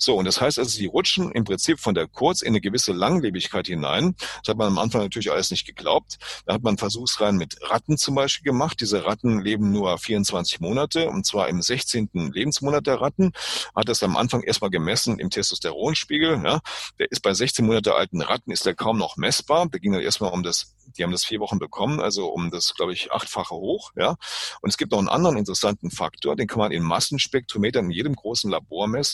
so, und das heißt also, die rutschen im Prinzip von der Kurz in eine gewisse Langlebigkeit hinein. Das hat man am Anfang natürlich alles nicht geglaubt. Da hat man Versuchsreihen mit Ratten zum Beispiel gemacht. Diese Ratten leben nur 24 Monate, und zwar im 16. Lebensmonat der Ratten. Hat das am Anfang erstmal gemessen im Testosteronspiegel. Ja, der ist bei 16 Monate alten Ratten, ist der kaum noch messbar. Da ging dann erstmal um das, die haben das 4 Wochen bekommen, also um das, glaube ich, 8-fache hoch. Ja, und es gibt noch einen anderen interessanten Faktor, den kann man in Massenspektrometern in jedem großen Labor messen.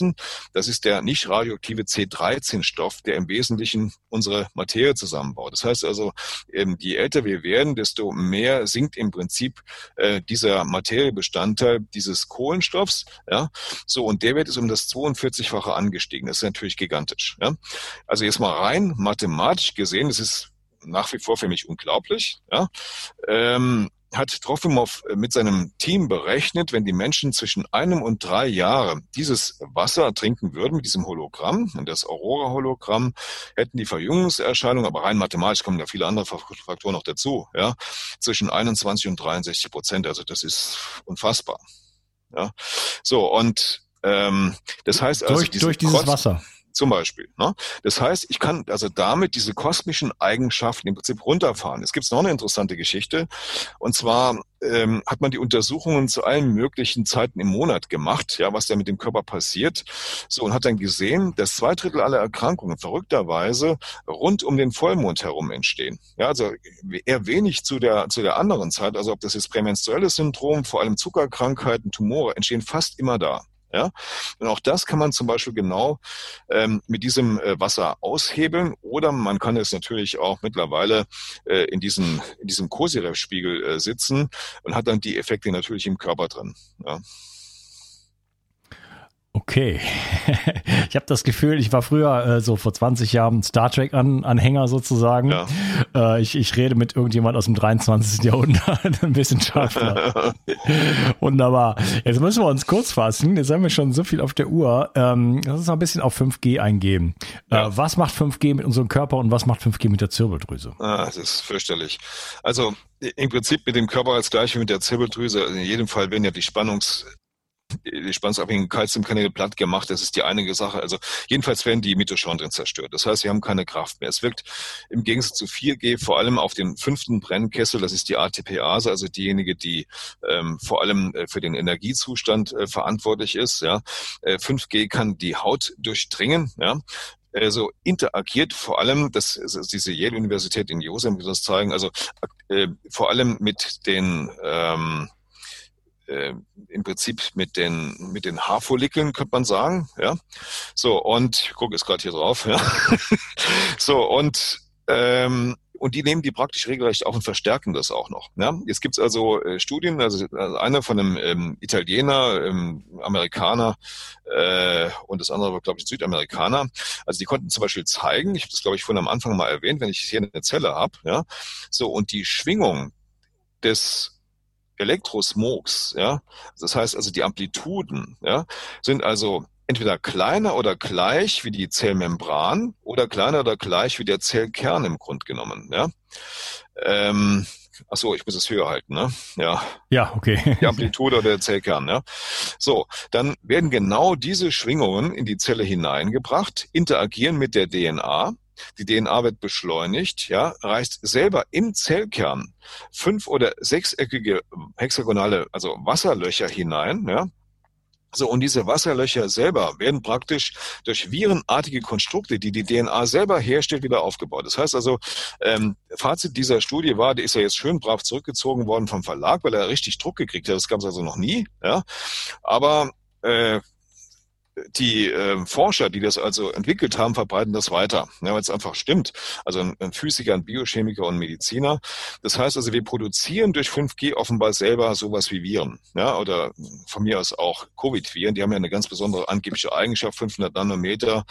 Das ist der nicht radioaktive C13-Stoff, der im Wesentlichen unsere Materie zusammenbaut. Das heißt also, je älter wir werden, desto mehr sinkt im Prinzip dieser Materiebestandteil dieses Kohlenstoffs. Ja? So, und der Wert ist um das 42-fache angestiegen. Das ist natürlich gigantisch. Ja? Also jetzt mal rein mathematisch gesehen, das ist nach wie vor für mich unglaublich. Ja? Hat Trofimow mit seinem Team berechnet, wenn die Menschen zwischen 1 und 3 Jahren dieses Wasser trinken würden mit diesem Hologramm, das Aurora-Hologramm, hätten die Verjüngungserscheinungen, aber rein mathematisch kommen da viele andere Faktoren noch dazu, ja, zwischen 21 und 63%. Also das ist unfassbar. Ja. So, und das heißt also durch dieses Wasser. Zum Beispiel. Ne? Das heißt, ich kann also damit diese kosmischen Eigenschaften im Prinzip runterfahren. Es gibt noch eine interessante Geschichte. Und zwar hat man die Untersuchungen zu allen möglichen Zeiten im Monat gemacht, ja, was da mit dem Körper passiert. So, und hat dann gesehen, dass 2 Drittel aller Erkrankungen verrückterweise rund um den Vollmond herum entstehen. Ja, also eher wenig zu der anderen Zeit. Also ob das jetzt prämenstruelles Syndrom, vor allem Zuckerkrankheiten, Tumore, entstehen fast immer da. Ja, und auch das kann man zum Beispiel genau mit diesem Wasser aushebeln, oder man kann es natürlich auch mittlerweile in diesem Kozirev-Spiegel sitzen und hat dann die Effekte natürlich im Körper drin. Ja. Okay, ich habe das Gefühl, ich war früher so vor 20 Jahren Star Trek Anhänger sozusagen. Ja. Ich rede mit irgendjemand aus dem 23. Jahrhundert, ein Wissenschaftler. Wunderbar. Jetzt müssen wir uns kurz fassen. Jetzt haben wir schon so viel auf der Uhr. Lass uns noch ein bisschen auf 5G eingehen. Ja. Was macht 5G mit unserem Körper und was macht 5G mit der Zirbeldrüse? Ah, das ist fürchterlich. Also im Prinzip mit dem Körper als gleich wie mit der Zirbeldrüse. Also in jedem Fall werden ja die spannungsabhängigen Calciumkanäle platt gemacht, das ist die eine Sache. Also jedenfalls werden die Mitochondrien zerstört. Das heißt, sie haben keine Kraft mehr. Es wirkt im Gegensatz zu 4G vor allem auf den 5. Brennkessel, das ist die ATPase, also diejenige, die vor allem für den Energiezustand verantwortlich ist. Ja. 5G kann die Haut durchdringen, ja. Also interagiert vor allem, das ist diese Yale-Universität in Yosemite, das zeigen, also vor allem mit den im Prinzip mit den Haarfollikeln, könnte man sagen, ja. So, und ich gucke jetzt gerade hier drauf, ja. So, und die nehmen die praktisch regelrecht auf und verstärken das auch noch. Ja? Jetzt gibt's also Studien, also einer von einem Italiener, Amerikaner und das andere war, glaube ich, Südamerikaner. Also die konnten zum Beispiel zeigen, ich habe das, glaube ich, vorhin am Anfang mal erwähnt, wenn ich hier eine Zelle habe, ja, so, und die Schwingung des Elektrosmogs, ja, das heißt also die Amplituden, ja, sind also entweder kleiner oder gleich wie die Zellmembran oder kleiner oder gleich wie der Zellkern im Grund genommen, ja. Achso, ich muss es höher halten, ne? Ja. Ja, okay. Die Amplitude oder der Zellkern, ja. So, dann werden genau diese Schwingungen in die Zelle hineingebracht, interagieren mit der DNA. Die DNA wird beschleunigt, ja, reißt selber im Zellkern 5- oder 6-eckige hexagonale, also Wasserlöcher hinein, ja. So, und diese Wasserlöcher selber werden praktisch durch virenartige Konstrukte, die die DNA selber herstellt, wieder aufgebaut. Das heißt also, Fazit dieser Studie war, die ist ja jetzt schön brav zurückgezogen worden vom Verlag, weil er richtig Druck gekriegt hat. Das gab es also noch nie. Ja? Aber die Forscher, die das also entwickelt haben, verbreiten das weiter, ja, weil es einfach stimmt. Also ein Physiker, ein Biochemiker und ein Mediziner. Das heißt also, wir produzieren durch 5G offenbar selber sowas wie Viren, ja, oder von mir aus auch Covid-Viren. Die haben ja eine ganz besondere angebliche Eigenschaft, 500 Nanometer,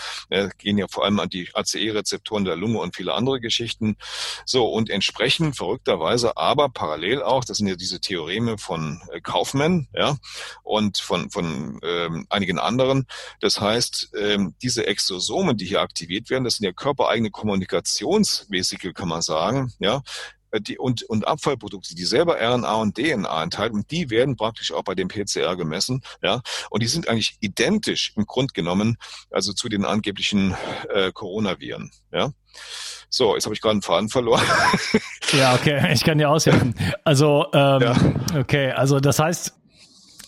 gehen ja vor allem an die ACE-Rezeptoren der Lunge und viele andere Geschichten. So, und entsprechend verrückterweise aber parallel auch, das sind ja diese Theoreme von Kaufmann, ja, und von einigen anderen. Das heißt, diese Exosomen, die hier aktiviert werden, das sind ja körpereigene Kommunikationsvesikel, kann man sagen, ja, die, und Abfallprodukte, die selber RNA und DNA enthalten, die werden praktisch auch bei dem PCR gemessen, ja, und die sind eigentlich identisch im Grund genommen, also zu den angeblichen Coronaviren, ja. So, jetzt habe ich gerade einen Faden verloren. Ja, okay, ich kann dir aushelfen. Also, ja. Okay, also das heißt,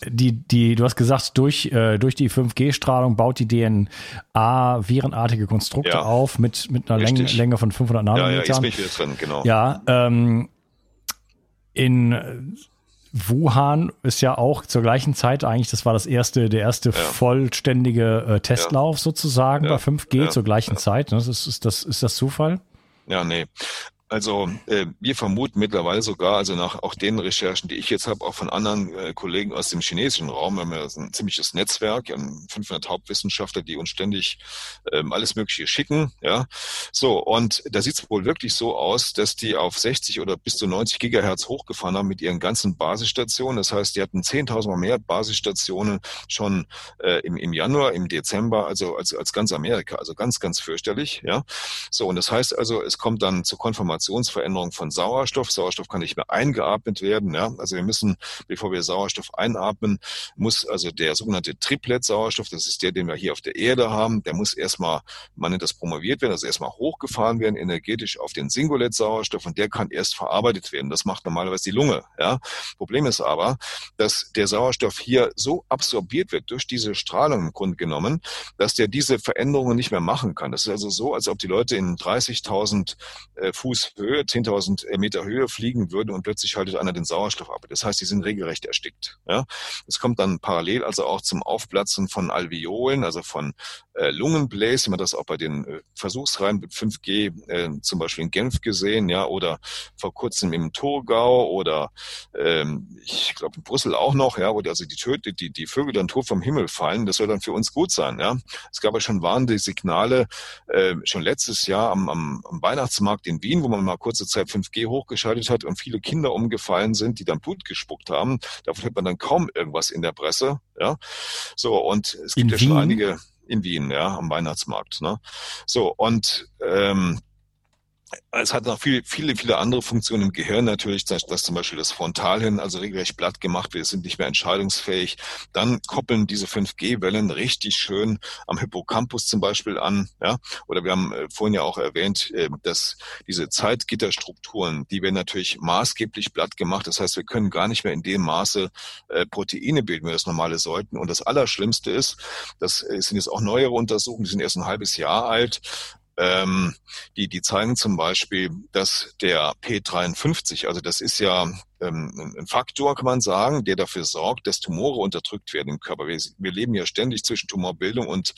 du hast gesagt, durch die 5G-Strahlung baut die DNA virenartige Konstrukte, ja, auf mit einer Länge von 500 Nanometern. Ja, jetzt bin ich wieder drin, genau. Ja, in Wuhan ist ja auch zur gleichen Zeit eigentlich, das war der erste ja, vollständige Testlauf, ja, sozusagen, ja, bei 5G, ja, zur gleichen, ja, Zeit. Ist das Zufall? Ja, nee. Also wir vermuten mittlerweile sogar, also nach auch den Recherchen, die ich jetzt habe, auch von anderen Kollegen aus dem chinesischen Raum, haben wir ein ziemliches Netzwerk, wir haben 500 Hauptwissenschaftler, die uns ständig alles Mögliche schicken, ja. So, und da sieht es wohl wirklich so aus, dass die auf 60 oder bis zu 90 Gigahertz hochgefahren haben mit ihren ganzen Basisstationen. Das heißt, die hatten 10.000 Mal mehr Basisstationen schon im Januar, im Dezember, also als ganz Amerika, also ganz, ganz fürchterlich, ja. So, und das heißt also, es kommt dann zur Konfirmation Veränderung von Sauerstoff. Sauerstoff kann nicht mehr eingeatmet werden. Ja? Also wir müssen, bevor wir Sauerstoff einatmen, muss also der sogenannte Triplet-Sauerstoff, das ist der, den wir hier auf der Erde haben, der muss erstmal, man nennt das promoviert werden, also erstmal hochgefahren werden, energetisch auf den Singulett-Sauerstoff, und der kann erst verarbeitet werden. Das macht normalerweise die Lunge. Ja? Problem ist aber, dass der Sauerstoff hier so absorbiert wird durch diese Strahlung im Grunde genommen, dass der diese Veränderungen nicht mehr machen kann. Das ist also so, als ob die Leute in 30.000 Fuß Höhe, 10.000 Meter Höhe fliegen würden und plötzlich haltet einer den Sauerstoff ab. Das heißt, die sind regelrecht erstickt. Ja? Es kommt dann parallel also auch zum Aufplatzen von Alveolen, also von Lungenbläschen. Man hat das auch bei den Versuchsreihen mit 5G zum Beispiel in Genf gesehen, ja, oder vor kurzem im Thurgau oder ich glaube in Brüssel auch noch, ja, wo die Vögel dann tot vom Himmel fallen. Das soll dann für uns gut sein. Ja? Es gab ja schon warnende Signale schon letztes Jahr am Weihnachtsmarkt in Wien, wo man mal kurze Zeit 5G hochgeschaltet hat und viele Kinder umgefallen sind, die dann Blut gespuckt haben. Davon hört man dann kaum irgendwas in der Presse. Ja, so, und es gibt ja schon einige in Wien, ja, am Weihnachtsmarkt. Ne? So, und es hat noch viele andere Funktionen im Gehirn natürlich, dass zum Beispiel das Frontalhirn also regelrecht platt gemacht wird, sind nicht mehr entscheidungsfähig. Dann koppeln diese 5G-Wellen richtig schön am Hippocampus zum Beispiel an, ja. Oder wir haben vorhin ja auch erwähnt, dass diese Zeitgitterstrukturen, die werden natürlich maßgeblich platt gemacht. Das heißt, wir können gar nicht mehr in dem Maße Proteine bilden, wie wir das normale sollten. Und das Allerschlimmste ist, das sind jetzt auch neuere Untersuchungen, die sind erst ein halbes Jahr alt, die zeigen zum Beispiel, dass der P53, also das ist ja ein Faktor, kann man sagen, der dafür sorgt, dass Tumore unterdrückt werden im Körper. Wir leben ja ständig zwischen Tumorbildung und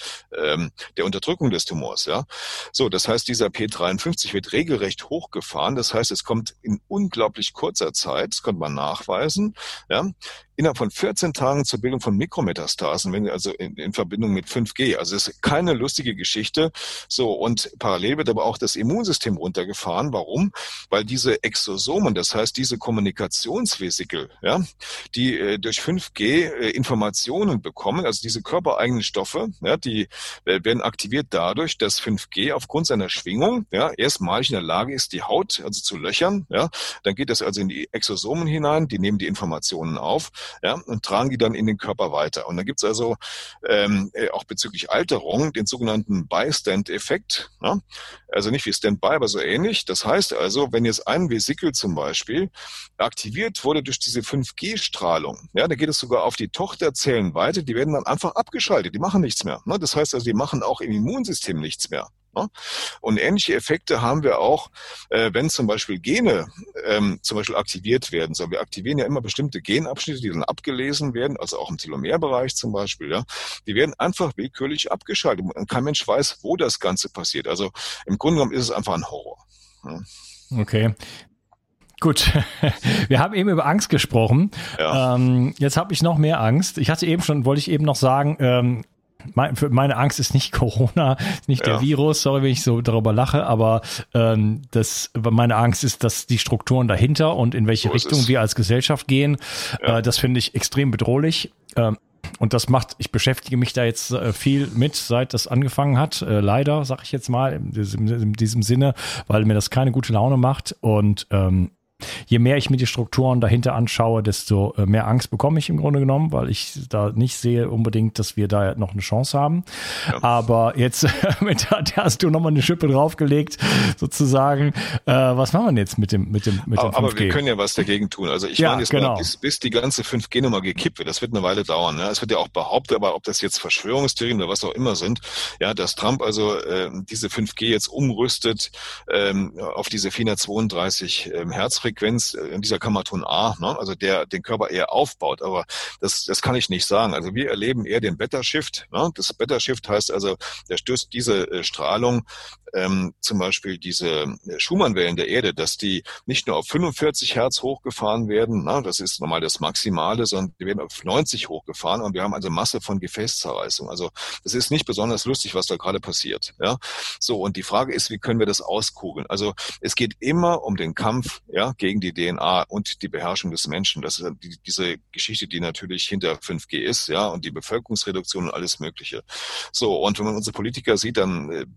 der Unterdrückung des Tumors. Ja, so, das heißt, dieser P53 wird regelrecht hochgefahren. Das heißt, es kommt in unglaublich kurzer Zeit, das konnte man nachweisen, ja, innerhalb von 14 Tagen zur Bildung von Mikrometastasen, wenn also in Verbindung mit 5G. Also es ist keine lustige Geschichte. So, und parallel wird aber auch das Immunsystem runtergefahren. Warum? Weil diese Exosomen, das heißt diese Kommunikation Informationsvesikel, ja, die durch 5G Informationen bekommen. Also diese körpereigenen Stoffe, ja, die werden aktiviert dadurch, dass 5G aufgrund seiner Schwingung, ja, erstmalig in der Lage ist, die Haut also zu löchern. Ja, dann geht das also in die Exosomen hinein, die nehmen die Informationen auf, ja, und tragen die dann in den Körper weiter. Und dann gibt es also auch bezüglich Alterung den sogenannten Bystand-Effekt. Ja? Also nicht wie Standby, aber so ähnlich. Das heißt also, wenn jetzt ein Vesikel zum Beispiel aktiviert wurde durch diese 5G-Strahlung, ja, da geht es sogar auf die Tochterzellen weiter, die werden dann einfach abgeschaltet, die machen nichts mehr. Ne? Das heißt also, die machen auch im Immunsystem nichts mehr. Und ähnliche Effekte haben wir auch, wenn zum Beispiel Gene zum Beispiel aktiviert werden. So, wir aktivieren ja immer bestimmte Genabschnitte, die dann abgelesen werden, also auch im Telomerbereich zum Beispiel. Ja, die werden einfach willkürlich abgeschaltet. Und kein Mensch weiß, wo das Ganze passiert. Also im Grunde genommen ist es einfach ein Horror. Ja. Okay. Gut, wir haben eben über Angst gesprochen. Ja. Jetzt habe ich noch mehr Angst. Ich hatte eben schon, wollte ich eben noch sagen, meine Angst ist nicht Corona, nicht der Virus, sorry, wenn ich so darüber lache, aber meine Angst ist, dass die Strukturen dahinter und in welche Richtung wir als Gesellschaft gehen, das finde ich extrem bedrohlich. Und das macht, ich beschäftige mich da jetzt viel mit, seit das angefangen hat, leider, sage ich jetzt mal, in diesem Sinne, weil mir das keine gute Laune macht. Und je mehr ich mir die Strukturen dahinter anschaue, desto mehr Angst bekomme ich im Grunde genommen, weil ich da nicht sehe unbedingt, dass wir da noch eine Chance haben. Ja. Aber jetzt da hast du nochmal eine Schippe draufgelegt, sozusagen. Was machen wir denn jetzt mit dem 5G? Aber wir können ja was dagegen tun. Also ich meine jetzt mal, bis die ganze 5G-Nummer gekippt wird, das wird eine Weile dauern. Es wird ja auch behauptet, aber ob das jetzt Verschwörungstheorien oder was auch immer sind, ja, dass Trump also diese 5G jetzt umrüstet auf diese 432 Herzfrequenz. In dieser Gammaton A, ne? Also der den Körper eher aufbaut, aber das kann ich nicht sagen. Also wir erleben eher den Beta-Shift. Ne? Das Beta-Shift heißt also, der stößt diese Strahlung, zum Beispiel diese Schumannwellen der Erde, dass die nicht nur auf 45 Hertz hochgefahren werden, ne? Das ist normal das Maximale, sondern die werden auf 90 hochgefahren und wir haben also Masse von Gefäßzerreißung. Also das ist nicht besonders lustig, was da gerade passiert. Ja? So, und die Frage ist, wie können wir das auskugeln? Also es geht immer um den Kampf, ja, gegen die DNA und die Beherrschung des Menschen. Das ist diese Geschichte, die natürlich hinter 5G ist, ja, und die Bevölkerungsreduktion und alles Mögliche. So, und wenn man unsere Politiker sieht, dann,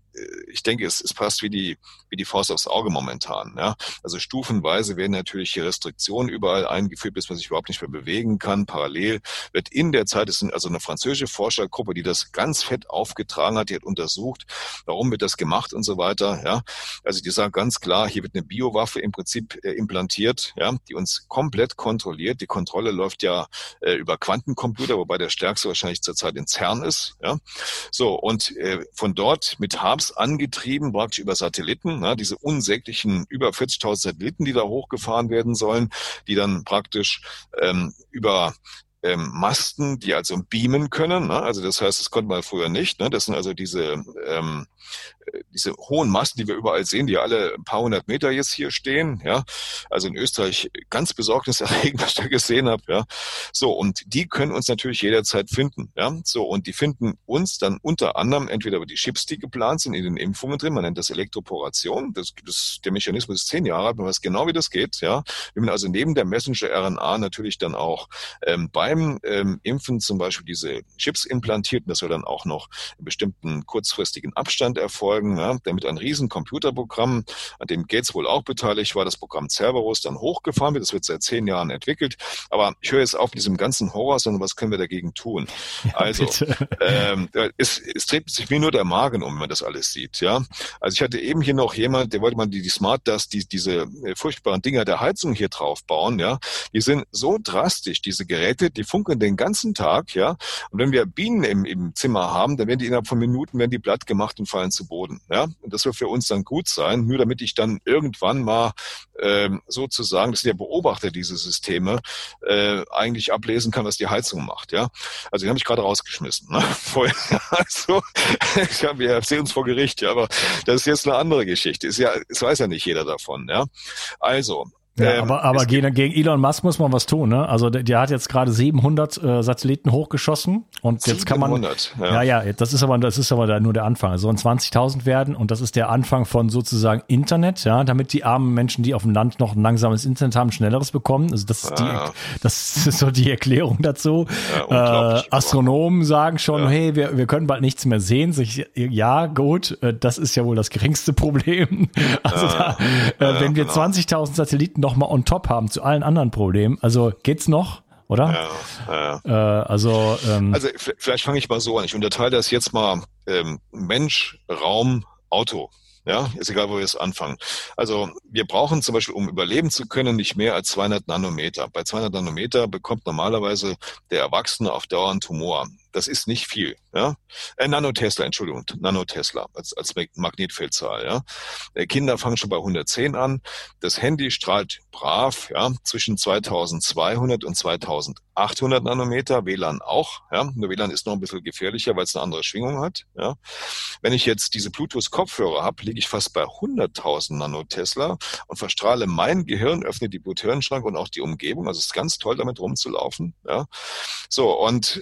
ich denke, es passt wie die Faust aufs Auge momentan, ja. Also stufenweise werden natürlich hier Restriktionen überall eingeführt, bis man sich überhaupt nicht mehr bewegen kann. Parallel wird in der Zeit, es sind also eine französische Forschergruppe, die das ganz fett aufgetragen hat, die hat untersucht, warum wird das gemacht und so weiter, ja. Also die sagen ganz klar, hier wird eine Biowaffe im Prinzip implantiert, ja, die uns komplett kontrolliert. Die Kontrolle läuft ja über Quantencomputer, wobei der stärkste wahrscheinlich zurzeit in CERN ist. Ja. So, und von dort mit Harps angetrieben, praktisch über Satelliten, ja, diese unsäglichen über 40.000 Satelliten, die da hochgefahren werden sollen, die dann praktisch über Masten, die also beamen können, ne? Also das heißt, das konnte man früher nicht, ne? Das sind also diese hohen Masten, die wir überall sehen, die alle ein paar hundert Meter jetzt hier stehen, ja, also in Österreich ganz besorgniserregend, was ich da gesehen habe, ja, so, und die können uns natürlich jederzeit finden, ja, so, und die finden uns dann unter anderem entweder über die Chips, die geplant sind, in den Impfungen drin, man nennt das Elektroporation, der Mechanismus ist 10 Jahre alt, man weiß genau, wie das geht, ja, wenn man also neben der Messenger-RNA natürlich dann auch beim Impfen zum Beispiel diese Chips implantiert, und das soll dann auch noch in bestimmten kurzfristigen Abstand erfolgen, ja, damit ein riesen Computerprogramm, an dem Gates wohl auch beteiligt war, das Programm Cerberus, dann hochgefahren wird. Das wird seit 10 Jahren entwickelt. Aber ich höre jetzt auf mit diesem ganzen Horror, sondern was können wir dagegen tun? Ja, also es dreht sich mir nur der Magen um, wenn man das alles sieht. Ja, also ich hatte eben hier noch jemand, der wollte mal die Smart Dust, diese furchtbaren Dinger der Heizung hier drauf bauen. Ja, die sind so drastisch, diese Geräte, die funkeln den ganzen Tag. Ja, und wenn wir Bienen im Zimmer haben, dann werden die innerhalb von Minuten platt gemacht und fallen zu Boden. Ja, und das wird für uns dann gut sein, nur damit ich dann irgendwann mal sozusagen, das sind ja Beobachter diese Systeme, eigentlich ablesen kann, was die Heizung macht. Ja, also die haben mich gerade rausgeschmissen. Ne? Also, wir sehen uns vor Gericht, ja, aber das ist jetzt eine andere Geschichte. Es weiß ja nicht jeder davon. Ja, also Ja, aber gegen Elon Musk muss man was tun, ne? Also der hat jetzt gerade 700 Satelliten hochgeschossen und jetzt kann man 700, ja, das ist aber nur der Anfang. Es sollen 20.000 werden und das ist der Anfang von sozusagen Internet, ja, damit die armen Menschen, die auf dem Land noch ein langsames Internet haben, schnelleres bekommen. Also das ist so die Erklärung dazu. Ja, Astronomen sagen schon, hey, wir können bald nichts mehr sehen. Ja, gut, das ist ja wohl das geringste Problem. Also wenn wir 20.000 Satelliten nochmal on top haben zu allen anderen Problemen. Also geht's noch, oder? Ja. Also vielleicht fange ich mal so an. Ich unterteile das jetzt mal Mensch, Raum, Auto. Ja, ist egal, wo wir jetzt anfangen. Also wir brauchen zum Beispiel, um überleben zu können, nicht mehr als 200 Nanometer. Bei 200 Nanometer bekommt normalerweise der Erwachsene auf Dauer einen Tumor. Das ist nicht viel, ja. Nanotesla als Magnetfeldzahl, ja. Kinder fangen schon bei 110 an. Das Handy strahlt brav, ja, zwischen 2200 und 2800 Nanometer, WLAN auch, ja. Nur WLAN ist noch ein bisschen gefährlicher, weil es eine andere Schwingung hat, ja. Wenn ich jetzt diese Bluetooth-Kopfhörer habe, liege ich fast bei 100.000 Nanotesla und verstrahle mein Gehirn, öffne die Bluthirnschrank und auch die Umgebung. Also es ist ganz toll, damit rumzulaufen, ja. So, und,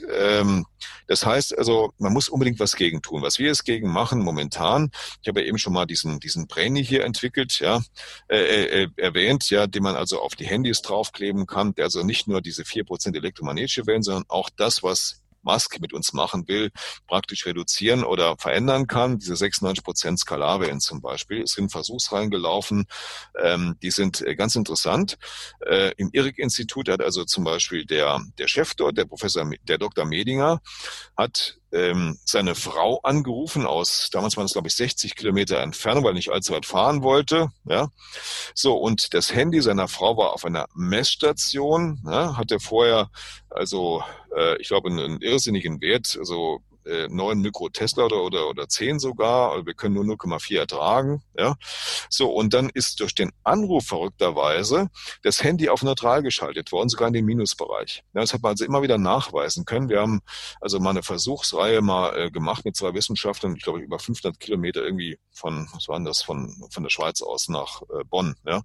das heißt also, man muss unbedingt was gegen tun. Was wir jetzt gegen machen momentan, ich habe ja eben schon mal diesen Brainy hier entwickelt, ja, erwähnt, ja, den man also auf die Handys draufkleben kann, der also nicht nur diese 4% elektromagnetische Wellen, sondern auch das, was Musk mit uns machen will, praktisch reduzieren oder verändern kann. Diese 96% Skalarwellen zum Beispiel. Es sind Versuchsreihen gelaufen. Die sind ganz interessant. Im IRIC-Institut hat also zum Beispiel der Chef dort, der Professor, der Dr. Medinger, hat seine Frau angerufen aus, damals waren es glaube ich 60 Kilometer Entfernung, weil er nicht allzu weit fahren wollte, ja. So, und das Handy seiner Frau war auf einer Messstation, ja, hatte vorher, also, ich glaube einen irrsinnigen Wert, also 9 Mikrotesla oder 10 sogar, wir können nur 0,4 ertragen, ja. So, und dann ist durch den Anruf verrückterweise das Handy auf neutral geschaltet worden, sogar in den Minusbereich. Ja, das hat man also immer wieder nachweisen können. Wir haben also mal eine Versuchsreihe gemacht mit zwei Wissenschaftlern, ich glaube über 500 Kilometer irgendwie von der Schweiz aus nach Bonn, ja.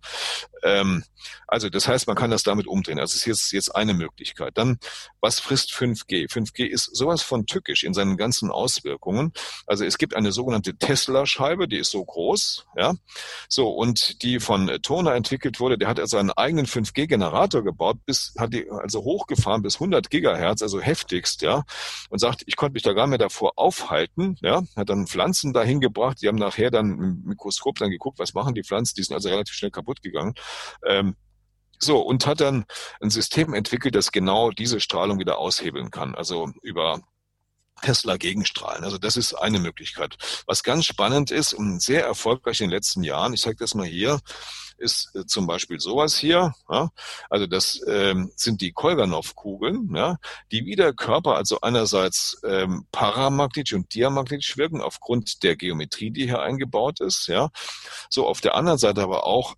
Also das heißt, man kann das damit umdrehen. Also es ist jetzt eine Möglichkeit. Dann, was frisst 5G? 5G ist sowas von tückisch in seinem ganzen Auswirkungen. Also es gibt eine sogenannte Tesla-Scheibe, die ist so groß, ja, so, und die von Toner entwickelt wurde. Der hat also einen eigenen 5G-Generator gebaut, hat die also hochgefahren bis 100 Gigahertz, also heftigst, ja, und sagt, ich konnte mich da gar nicht mehr davor aufhalten, ja, hat dann Pflanzen dahin gebracht, die haben nachher dann im Mikroskop dann geguckt, was machen die Pflanzen, die sind also relativ schnell kaputt gegangen, so, und hat dann ein System entwickelt, das genau diese Strahlung wieder aushebeln kann, also über Tesla gegenstrahlen. Also das ist eine Möglichkeit. Was ganz spannend ist und sehr erfolgreich in den letzten Jahren, ich zeige das mal hier, ist zum Beispiel sowas hier, ja, also das sind die Kolganov-Kugeln, ja, die wie der Körper also einerseits paramagnetisch und diamagnetisch wirken aufgrund der Geometrie, die hier eingebaut ist, ja, so, auf der anderen Seite aber auch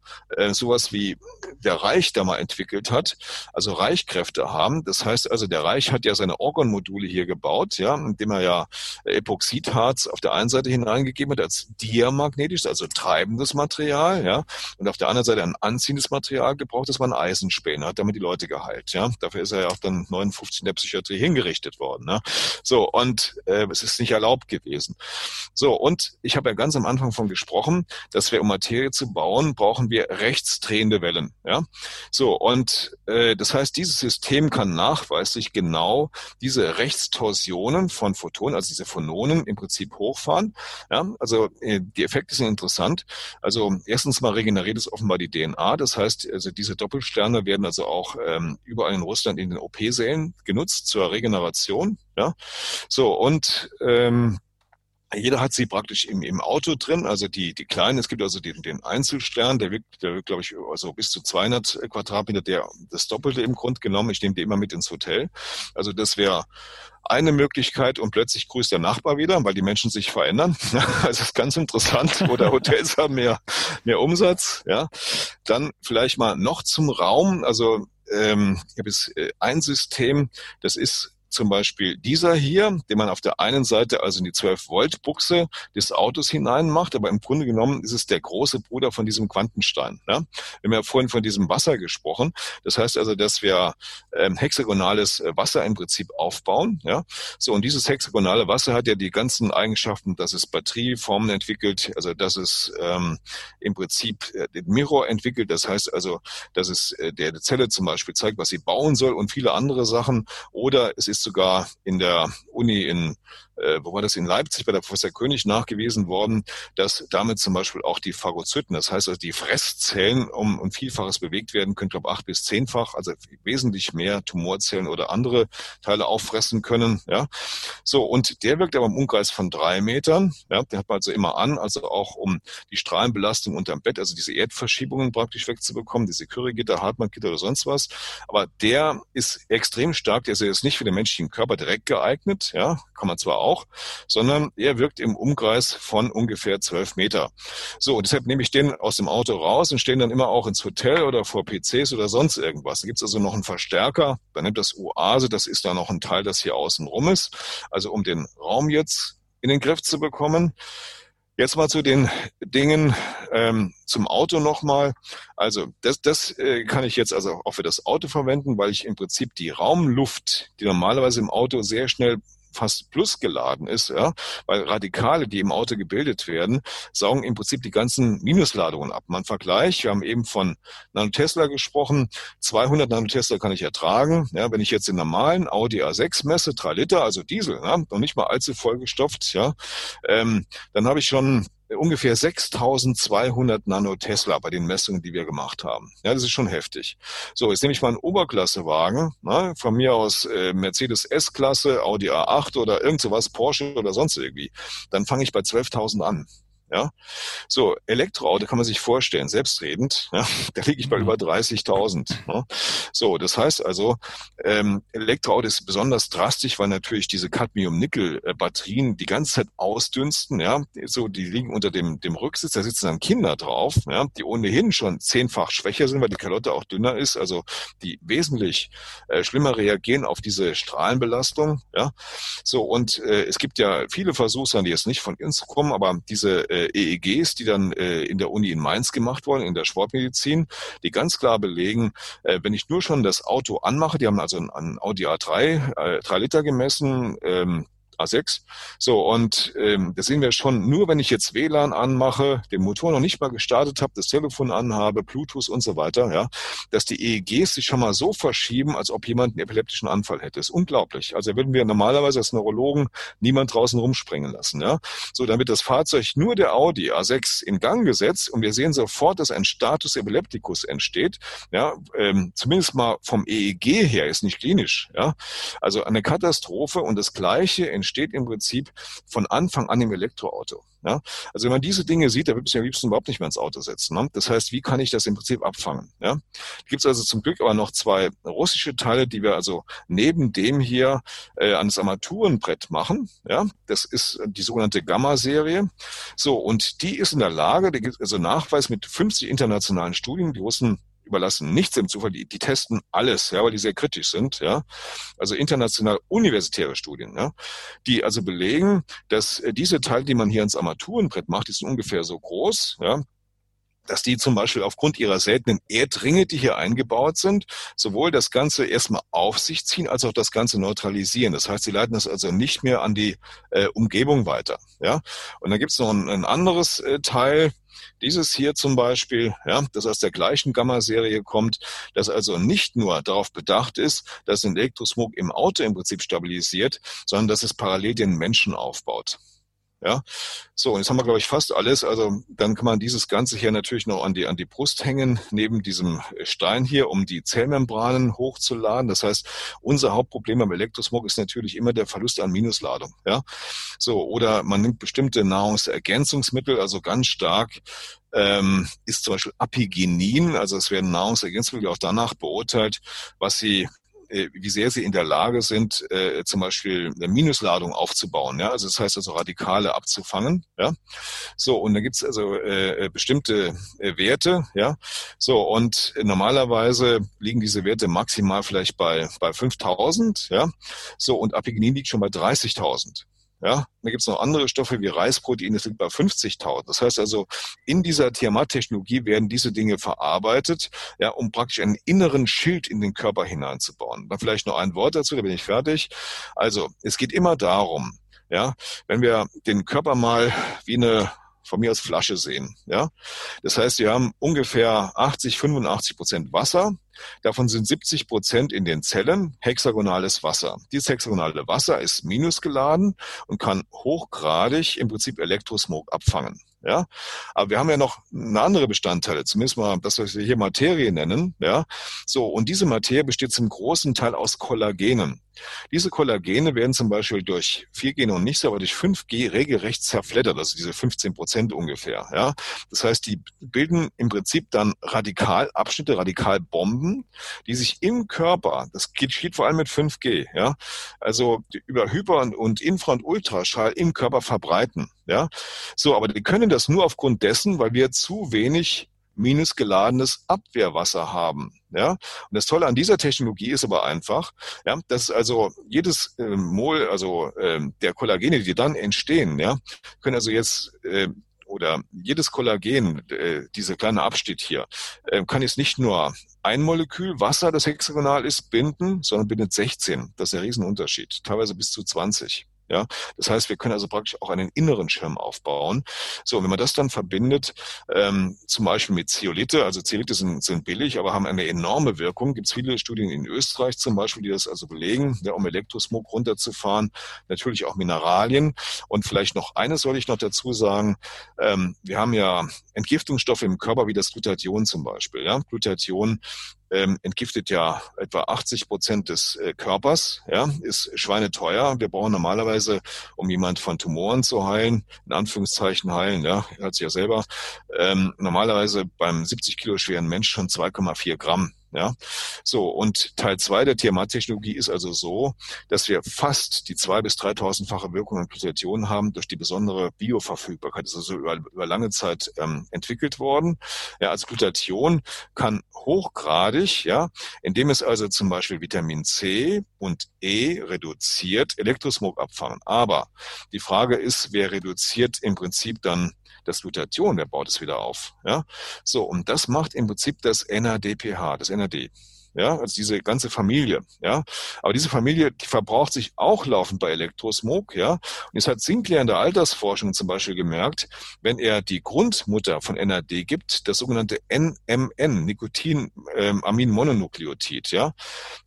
sowas wie der Reich da mal entwickelt hat, also Reichkräfte haben, das heißt also, der Reich hat ja seine Organmodule hier gebaut, ja, indem er ja Epoxidharz auf der einen Seite hineingegeben hat als diamagnetisch, also treibendes Material, ja, und auf der anderen Seite ein anziehendes Material gebraucht, das waren Eisenspäne, hat damit die Leute geheilt, ja. Dafür ist er ja auch dann 59 in der Psychiatrie hingerichtet worden, ne. So, und es ist nicht erlaubt gewesen. So, und ich habe ja ganz am Anfang von gesprochen, dass wir, um Materie zu bauen, brauchen wir rechtsdrehende Wellen, ja. So, und das heißt, dieses System kann nachweislich genau diese Rechtstorsionen von Photonen, also diese Phononen im Prinzip hochfahren, ja. Also die Effekte sind interessant. Also erstens mal regeneriert es offenbar die DNA. Das heißt, also diese Doppelsterne werden also auch überall in Russland in den OP-Sälen genutzt zur Regeneration. Ja, so, und jeder hat sie praktisch im Auto drin, also die kleinen, es gibt also den Einzelstern, der wirkt, glaube ich, also bis zu 200 Quadratmeter, das Doppelte im Grunde genommen. Ich nehme die immer mit ins Hotel. Also das wäre eine Möglichkeit, und plötzlich grüßt der Nachbar wieder, weil die Menschen sich verändern. Also das ist ganz interessant. Oder Hotels haben mehr Umsatz, ja. Dann vielleicht mal noch zum Raum. Also, ich habe jetzt ein System, das ist Zum Beispiel dieser hier, den man auf der einen Seite also in die 12-Volt-Buchse des Autos hineinmacht, aber im Grunde genommen ist es der große Bruder von diesem Quantenstein. Ne? Wir haben ja vorhin von diesem Wasser gesprochen. Das heißt also, dass wir hexagonales Wasser im Prinzip aufbauen. Ja? So, und dieses hexagonale Wasser hat ja die ganzen Eigenschaften, dass es Batterieformen entwickelt, also dass es im Prinzip den Mirror entwickelt. Das heißt also, dass es der Zelle zum Beispiel zeigt, was sie bauen soll und viele andere Sachen. Oder es ist sogar in der Uni in wo war das, in Leipzig bei der Professor König nachgewiesen worden, dass damit zum Beispiel auch die Phagozyten, das heißt also die Fresszellen, um ein Vielfaches bewegt werden können, glaube 8- bis 10-fach, also wesentlich mehr Tumorzellen oder andere Teile auffressen können. Ja, so, und der wirkt aber im Umkreis von 3 Metern. Ja, den hat man also immer an, also auch um die Strahlenbelastung unterm Bett, also diese Erdverschiebungen praktisch wegzubekommen, diese Curie-Gitter, Hartmann-Gitter oder sonst was. Aber der ist extrem stark, der ist jetzt nicht für den menschlichen Körper direkt geeignet, ja, kann man zwar auch, sondern er wirkt im Umkreis von ungefähr 12 Meter. So, und deshalb nehme ich den aus dem Auto raus und stehen dann immer auch ins Hotel oder vor PCs oder sonst irgendwas. Da gibt es also noch einen Verstärker, dann nimmt das Oase, das ist da noch ein Teil, das hier außen rum ist, also um den Raum jetzt in den Griff zu bekommen. Jetzt mal zu den Dingen zum Auto nochmal. Also das kann ich jetzt also auch für das Auto verwenden, weil ich im Prinzip die Raumluft, die normalerweise im Auto sehr schnell fast plus geladen ist, ja, weil Radikale, die im Auto gebildet werden, saugen im Prinzip die ganzen Minusladungen ab. Mal Vergleich, wir haben eben von Nanotesla gesprochen, 200 Nanotesla kann ich ertragen. Ja, wenn ich jetzt den normalen Audi A6 messe, 3 Liter, also Diesel, ja, noch nicht mal allzu vollgestopft, ja, dann habe ich schon ungefähr 6.200 Nanotesla bei den Messungen, die wir gemacht haben. Ja, das ist schon heftig. So, jetzt nehme ich mal einen Oberklassewagen, ne, von mir aus Mercedes S-Klasse, Audi A8 oder irgend sowas, Porsche oder sonst irgendwie. Dann fange ich bei 12.000 an. Ja, so, Elektroauto kann man sich vorstellen, selbstredend, ja, da liege ich bei über 30.000. Ne? So, das heißt also, Elektroauto ist besonders drastisch, weil natürlich diese Cadmium-Nickel-Batterien die ganze Zeit ausdünsten, ja, so, die liegen unter dem Rücksitz, da sitzen dann Kinder drauf, ja, die ohnehin schon 10-fach schwächer sind, weil die Kalotte auch dünner ist, also die wesentlich schlimmer reagieren auf diese Strahlenbelastung, ja, so, und es gibt ja viele Versuche, die jetzt nicht von uns kommen, aber diese EEGs, die dann in der Uni in Mainz gemacht wurden, in der Sportmedizin, die ganz klar belegen, wenn ich nur schon das Auto anmache, die haben also einen Audi A3, 3 Liter gemessen, A6. So, und das sehen wir schon, nur wenn ich jetzt WLAN anmache, den Motor noch nicht mal gestartet habe, das Telefon anhabe, Bluetooth und so weiter, ja, dass die EEGs sich schon mal so verschieben, als ob jemand einen epileptischen Anfall hätte. Das ist unglaublich. Also würden wir normalerweise als Neurologen niemand draußen rumspringen lassen. Ja. So, dann wird das Fahrzeug, nur der Audi A6, in Gang gesetzt und wir sehen sofort, dass ein Status Epilepticus entsteht. Ja, zumindest mal vom EEG her, ist nicht klinisch. Ja. Also eine Katastrophe, und das Gleiche entsteht im Prinzip von Anfang an im Elektroauto. Ja? Also wenn man diese Dinge sieht, da würde ich am liebsten überhaupt nicht mehr ins Auto setzen. Ne? Das heißt, wie kann ich das im Prinzip abfangen? Ja? Da gibt es also zum Glück aber noch 2 russische Teile, die wir also neben dem hier an das Armaturenbrett machen. Ja? Das ist die sogenannte Gamma-Serie. So, und die ist in der Lage, da gibt es also Nachweis mit 50 internationalen Studien, die Russen überlassen nichts im Zufall, die testen alles, ja, weil die sehr kritisch sind, ja, also international universitäre Studien, ja, die also belegen, dass diese Teile, die man hier ans Armaturenbrett macht, die sind ungefähr so groß, ja, dass die zum Beispiel aufgrund ihrer seltenen Erdringe, die hier eingebaut sind, sowohl das Ganze erstmal auf sich ziehen, als auch das Ganze neutralisieren. Das heißt, sie leiten das also nicht mehr an die Umgebung weiter. Ja? Und dann gibt es noch ein anderes Teil, dieses hier zum Beispiel, ja, das aus der gleichen Gamma-Serie kommt, das also nicht nur darauf bedacht ist, dass den Elektrosmog im Auto im Prinzip stabilisiert, sondern dass es parallel den Menschen aufbaut. Ja, so, und jetzt haben wir, glaube ich, fast alles. Also dann kann man dieses Ganze hier natürlich noch an die Brust hängen, neben diesem Stein hier, um die Zellmembranen hochzuladen. Das heißt, unser Hauptproblem am Elektrosmog ist natürlich immer der Verlust an Minusladung. Ja, so, oder man nimmt bestimmte Nahrungsergänzungsmittel, also ganz stark ist zum Beispiel Apigenin. Also es werden Nahrungsergänzungsmittel auch danach beurteilt, was sie wie sehr sie in der Lage sind, zum Beispiel eine Minusladung aufzubauen. Ja? Also das heißt also Radikale abzufangen. Ja? So, und da gibt es also bestimmte Werte. Ja? So, und normalerweise liegen diese Werte maximal vielleicht bei 5.000. Ja? So, und Apikinin liegt schon bei 30.000. Ja, da gibt es noch andere Stoffe wie Reisprotein, das liegt bei 50.000. Das heißt also, in dieser Tiamat-Technologie werden diese Dinge verarbeitet, ja, um praktisch einen inneren Schild in den Körper hineinzubauen. Dann vielleicht noch ein Wort dazu, da bin ich fertig. Also, es geht immer darum, ja, wenn wir den Körper mal wie eine von mir aus Flasche sehen. Ja? Das heißt, wir haben ungefähr 85% Wasser. Davon sind 70% in den Zellen hexagonales Wasser. Dieses hexagonale Wasser ist minusgeladen und kann hochgradig im Prinzip Elektrosmog abfangen. Ja? Aber wir haben ja noch andere Bestandteile, zumindest mal das, was wir hier Materie nennen. Ja? So, und diese Materie besteht zum großen Teil aus Kollagenen. Diese Kollagene werden zum Beispiel durch 4G noch nicht so, aber durch 5G regelrecht zerfleddert, also diese 15% ungefähr. Ja? Das heißt, die bilden im Prinzip dann Radikalabschnitte, Radikalbomben, die sich im Körper, das geschieht vor allem mit 5G, ja? Also über Hyper- und Infra- und Ultraschall im Körper verbreiten. Ja? So, aber die können das nur aufgrund dessen, weil wir zu wenig minusgeladenes Abwehrwasser haben. Ja? Und das Tolle an dieser Technologie ist aber einfach, ja, dass also jedes Mol, also der Kollagene, die dann entstehen, ja, können also jetzt oder jedes Kollagen, diese kleine Abschnitt hier, kann jetzt nicht nur ein Molekül Wasser, das hexagonal ist, binden, sondern bindet 16. Das ist ein Riesenunterschied, teilweise bis zu 20. Ja, das heißt, wir können also praktisch auch einen inneren Schirm aufbauen. So, und wenn man das dann verbindet, zum Beispiel mit Zeolite, also Zeolite sind billig, aber haben eine enorme Wirkung. Gibt es viele Studien in Österreich zum Beispiel, die das also belegen, ja, um Elektrosmog runterzufahren. Natürlich auch Mineralien. Und vielleicht noch eines soll ich noch dazu sagen. Wir haben ja Entgiftungsstoffe im Körper, wie das Glutathion zum Beispiel. Ja? Glutathion entgiftet ja etwa 80% des Körpers, ja, ist schweineteuer. Wir brauchen normalerweise, um jemand von Tumoren zu heilen, in Anführungszeichen heilen, ja, hört sich ja selber, normalerweise beim 70 Kilo schweren Menschen schon 2,4 Gramm. Ja, so, und Teil 2 der Tiamat-Technologie ist also so, dass wir fast die 2.000- bis 3.000-fache Wirkung an Glutathion haben durch die besondere Bioverfügbarkeit. Das ist also über lange Zeit entwickelt worden. Ja, also Glutathion kann hochgradig, ja, indem es also zum Beispiel Vitamin C und E reduziert, Elektrosmog abfangen. Aber die Frage ist, wer reduziert im Prinzip dann das Glutathion, der baut es wieder auf. Ja? So, und das macht im Prinzip das NADPH, das NAD. Ja? Also diese ganze Familie. Ja? Aber diese Familie, die verbraucht sich auch laufend bei Elektrosmog. Ja? Und jetzt hat Sinclair in der Altersforschung zum Beispiel gemerkt, wenn er die Grundmutter von NAD gibt, das sogenannte NMN, Nikotin-Aminmononukleotid, ja?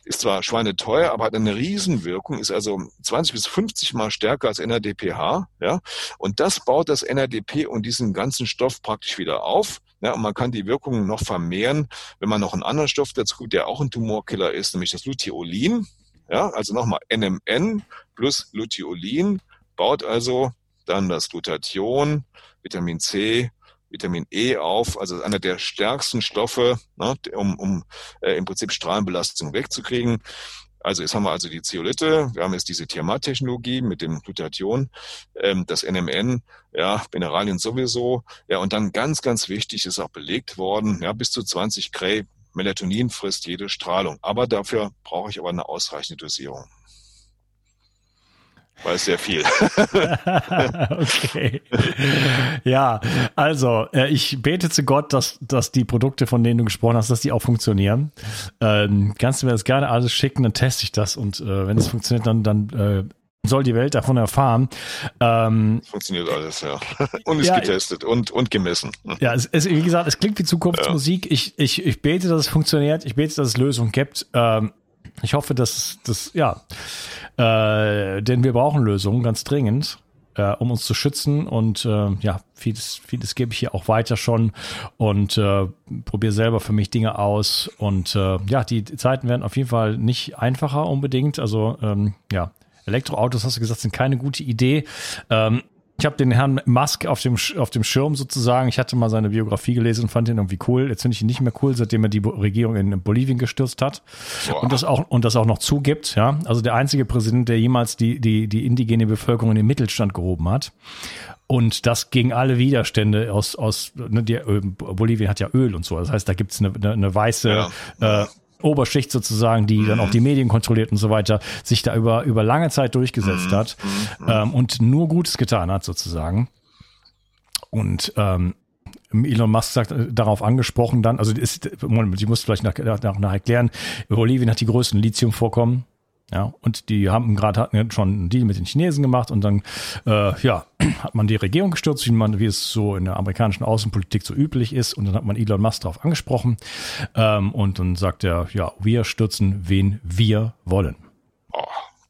Ist zwar schweineteuer, aber hat eine Riesenwirkung, ist also 20 bis 50 Mal stärker als NADPH. Ja? Und das baut das NADP und diesen ganzen Stoff praktisch wieder auf. Ja, und man kann die Wirkungen noch vermehren, wenn man noch einen anderen Stoff dazu gibt, der auch ein Tumorkiller ist, nämlich das Luteolin. Ja, also nochmal NMN plus Luteolin baut also dann das Glutathion, Vitamin C, Vitamin E auf, also einer der stärksten Stoffe, ne, um im Prinzip Strahlenbelastung wegzukriegen. Also jetzt haben wir also die Zeolite, wir haben jetzt diese Tiamat-Technologie mit dem Glutathion, das NMN, ja, Mineralien sowieso, ja, und dann ganz, ganz wichtig ist auch belegt worden, ja, bis zu 20 Gray Melatonin frisst jede Strahlung, aber dafür brauche ich aber eine ausreichende Dosierung. Weiß sehr viel. Okay. Ja, also ich bete zu Gott, dass die Produkte, von denen du gesprochen hast, dass die auch funktionieren. Kannst du mir das gerne alles schicken, dann teste ich das und wenn es funktioniert, dann soll die Welt davon erfahren. Funktioniert alles, ja. Und ist ja getestet und gemessen. Ja, es wie gesagt, es klingt wie Zukunftsmusik. Ja. Ich bete, dass es funktioniert. Ich bete, dass es Lösungen gibt. Ich hoffe, dass das, ja, denn wir brauchen Lösungen ganz dringend, um uns zu schützen und ja, vieles gebe ich hier auch weiter schon und probiere selber für mich Dinge aus und ja, die Zeiten werden auf jeden Fall nicht einfacher unbedingt, also ja, Elektroautos, hast du gesagt, sind keine gute Idee, Ich habe den Herrn Musk auf dem Schirm sozusagen. Ich hatte mal seine Biografie gelesen und fand ihn irgendwie cool. Jetzt finde ich ihn nicht mehr cool, seitdem er die Regierung in Bolivien gestürzt hat. Boah. Und das auch noch zugibt. Ja? Also der einzige Präsident, der jemals die indigene Bevölkerung in den Mittelstand gehoben hat. Und das gegen alle Widerstände Bolivien hat ja Öl und so. Das heißt, da gibt es eine weiße... Ja. Oberschicht sozusagen, die dann auch die Medien kontrolliert und so weiter, sich da über lange Zeit durchgesetzt hat und nur Gutes getan hat sozusagen. Und Elon Musk sagt, darauf angesprochen dann, also ich muss vielleicht nach erklären, Bolivien hat die größten Lithiumvorkommen, ja, und die haben gerade schon einen Deal mit den Chinesen gemacht und dann hat man die Regierung gestürzt, wie es so in der amerikanischen Außenpolitik so üblich ist, und dann hat man Elon Musk darauf angesprochen und dann sagt er, ja, wir stürzen, wen wir wollen.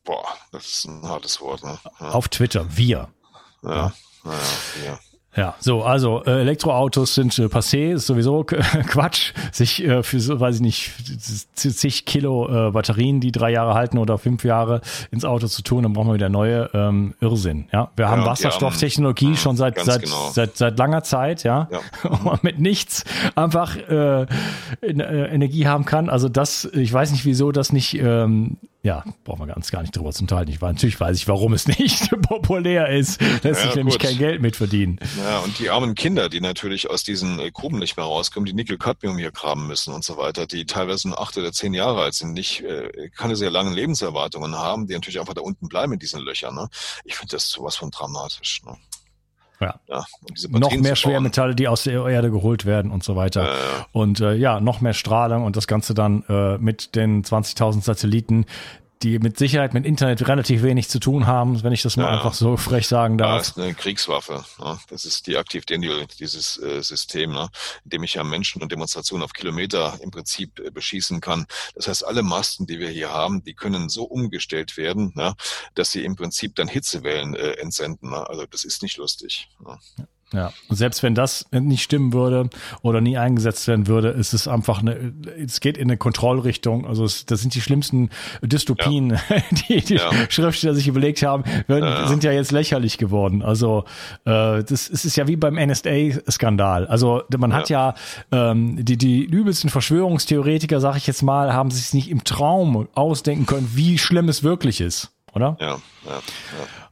Boah, das ist ein hartes Wort. Ne? Ja. Auf Twitter, wir. Ja, naja, ja. Ja, so, also Elektroautos sind passé, ist sowieso Quatsch, sich für so, weiß ich nicht, zig Kilo Batterien, die 3 Jahre halten oder 5 Jahre ins Auto zu tun, dann brauchen wir wieder neue, Irrsinn, ja. Wir haben Wasserstofftechnologie schon seit langer Zeit, ja. Wo man mit nichts einfach Energie haben kann, also das, ich weiß nicht, wieso das nicht... Ja, brauchen wir gar nicht drüber zu unterhalten. Natürlich weiß ich, warum es nicht populär ist. Lässt sich nämlich kein Geld mit verdienen. Ja, und die armen Kinder, die natürlich aus diesen Gruben nicht mehr rauskommen, die Nickel-Cadmium hier graben müssen und so weiter, die teilweise nur 8 oder 10 Jahre alt sind, keine sehr langen Lebenserwartungen haben, die natürlich einfach da unten bleiben in diesen Löchern. Ne? Ich finde das sowas von dramatisch. Ne? Ja. Noch mehr Schwermetalle, die aus der Erde geholt werden und so weiter. Und noch mehr Strahlung und das Ganze dann mit den 20.000 Satelliten, die mit Sicherheit mit Internet relativ wenig zu tun haben, wenn ich das mal einfach so frech sagen darf. Das ist eine Kriegswaffe. Ne? Das ist die Active Denial, dieses System, ne? In dem ich ja Menschen und Demonstrationen auf Kilometer im Prinzip beschießen kann. Das heißt, alle Masten, die wir hier haben, die können so umgestellt werden, ne? Dass sie im Prinzip dann Hitzewellen entsenden. Ne? Also das ist nicht lustig. Ne? Ja, und selbst wenn das nicht stimmen würde oder nie eingesetzt werden würde, ist es einfach es geht in eine Kontrollrichtung. Also das sind die schlimmsten Dystopien, die Schriftsteller sich überlegt haben, sind ja jetzt lächerlich geworden. Also es ist ja wie beim NSA-Skandal. Also man hat die übelsten Verschwörungstheoretiker, sage ich jetzt mal, haben sich nicht im Traum ausdenken können, wie schlimm es wirklich ist, oder? Ja.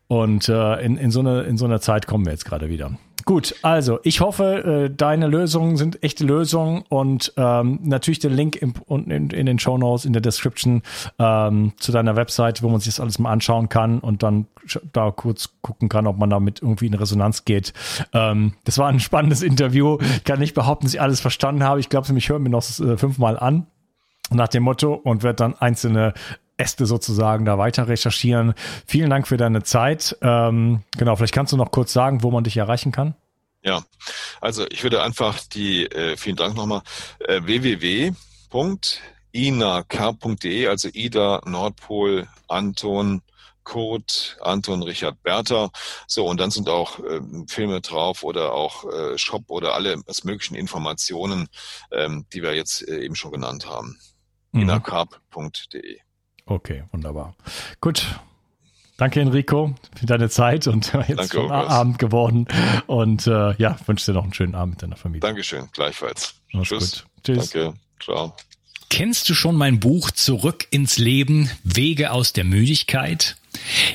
Und in so einer Zeit kommen wir jetzt gerade wieder. Gut, also ich hoffe, deine Lösungen sind echte Lösungen und natürlich den Link unten in den Shownotes, in der Description zu deiner Website, wo man sich das alles mal anschauen kann und dann da kurz gucken kann, ob man damit irgendwie in Resonanz geht. Das war ein spannendes Interview. Ich kann nicht behaupten, dass ich alles verstanden habe. Ich glaube, ich höre mir noch 5-mal an nach dem Motto und werde dann einzelne Äste sozusagen da weiter recherchieren. Vielen Dank für deine Zeit. Genau, vielleicht kannst du noch kurz sagen, wo man dich erreichen kann. Ja, also ich würde einfach vielen Dank nochmal, www.inaq.de, also Ida, Nordpol, Anton, Kurt, Anton, Richard, Bertha. So, und dann sind auch Filme drauf oder auch Shop oder alle möglichen Informationen, die wir jetzt eben schon genannt haben. inaq.de. Okay, wunderbar. Gut. Danke, Enrico, für deine Zeit und jetzt schon Abend geworden. Und wünsche dir noch einen schönen Abend mit deiner Familie. Dankeschön, gleichfalls. Tschüss. Tschüss. Danke, ciao. Kennst du schon mein Buch Zurück ins Leben, Wege aus der Müdigkeit?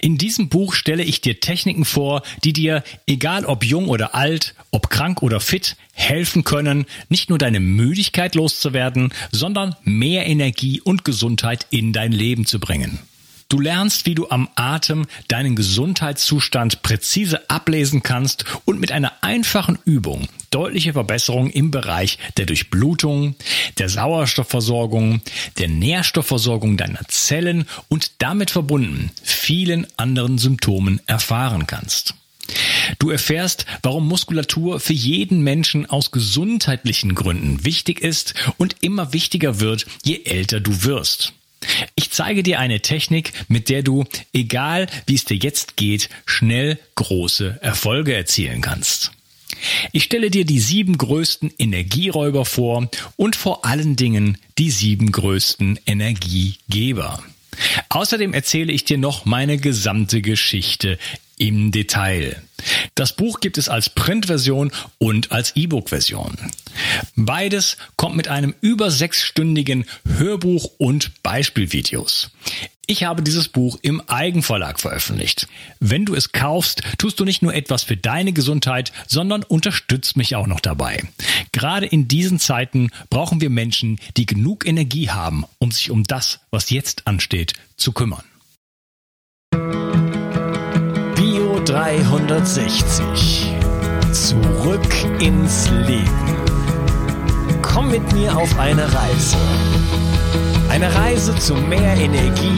In diesem Buch stelle ich dir Techniken vor, die dir, egal ob jung oder alt, ob krank oder fit, helfen können, nicht nur deine Müdigkeit loszuwerden, sondern mehr Energie und Gesundheit in dein Leben zu bringen. Du lernst, wie du am Atem deinen Gesundheitszustand präzise ablesen kannst und mit einer einfachen Übung deutliche Verbesserungen im Bereich der Durchblutung, der Sauerstoffversorgung, der Nährstoffversorgung deiner Zellen und damit verbunden vielen anderen Symptomen erfahren kannst. Du erfährst, warum Muskulatur für jeden Menschen aus gesundheitlichen Gründen wichtig ist und immer wichtiger wird, je älter du wirst. Ich zeige dir eine Technik, mit der du, egal wie es dir jetzt geht, schnell große Erfolge erzielen kannst. Ich stelle dir die 7 größten Energieräuber vor und vor allen Dingen die 7 größten Energiegeber. Außerdem erzähle ich dir noch meine gesamte Geschichte im Detail. Das Buch gibt es als Printversion und als E-Book-Version. Beides kommt mit einem über 6-stündigen Hörbuch und Beispielvideos. Ich habe dieses Buch im Eigenverlag veröffentlicht. Wenn du es kaufst, tust du nicht nur etwas für deine Gesundheit, sondern unterstützt mich auch noch dabei. Gerade in diesen Zeiten brauchen wir Menschen, die genug Energie haben, um sich um das, was jetzt ansteht, zu kümmern. Bio 360. Zurück ins Leben. Komm mit mir auf eine Reise. Eine Reise zu mehr Energie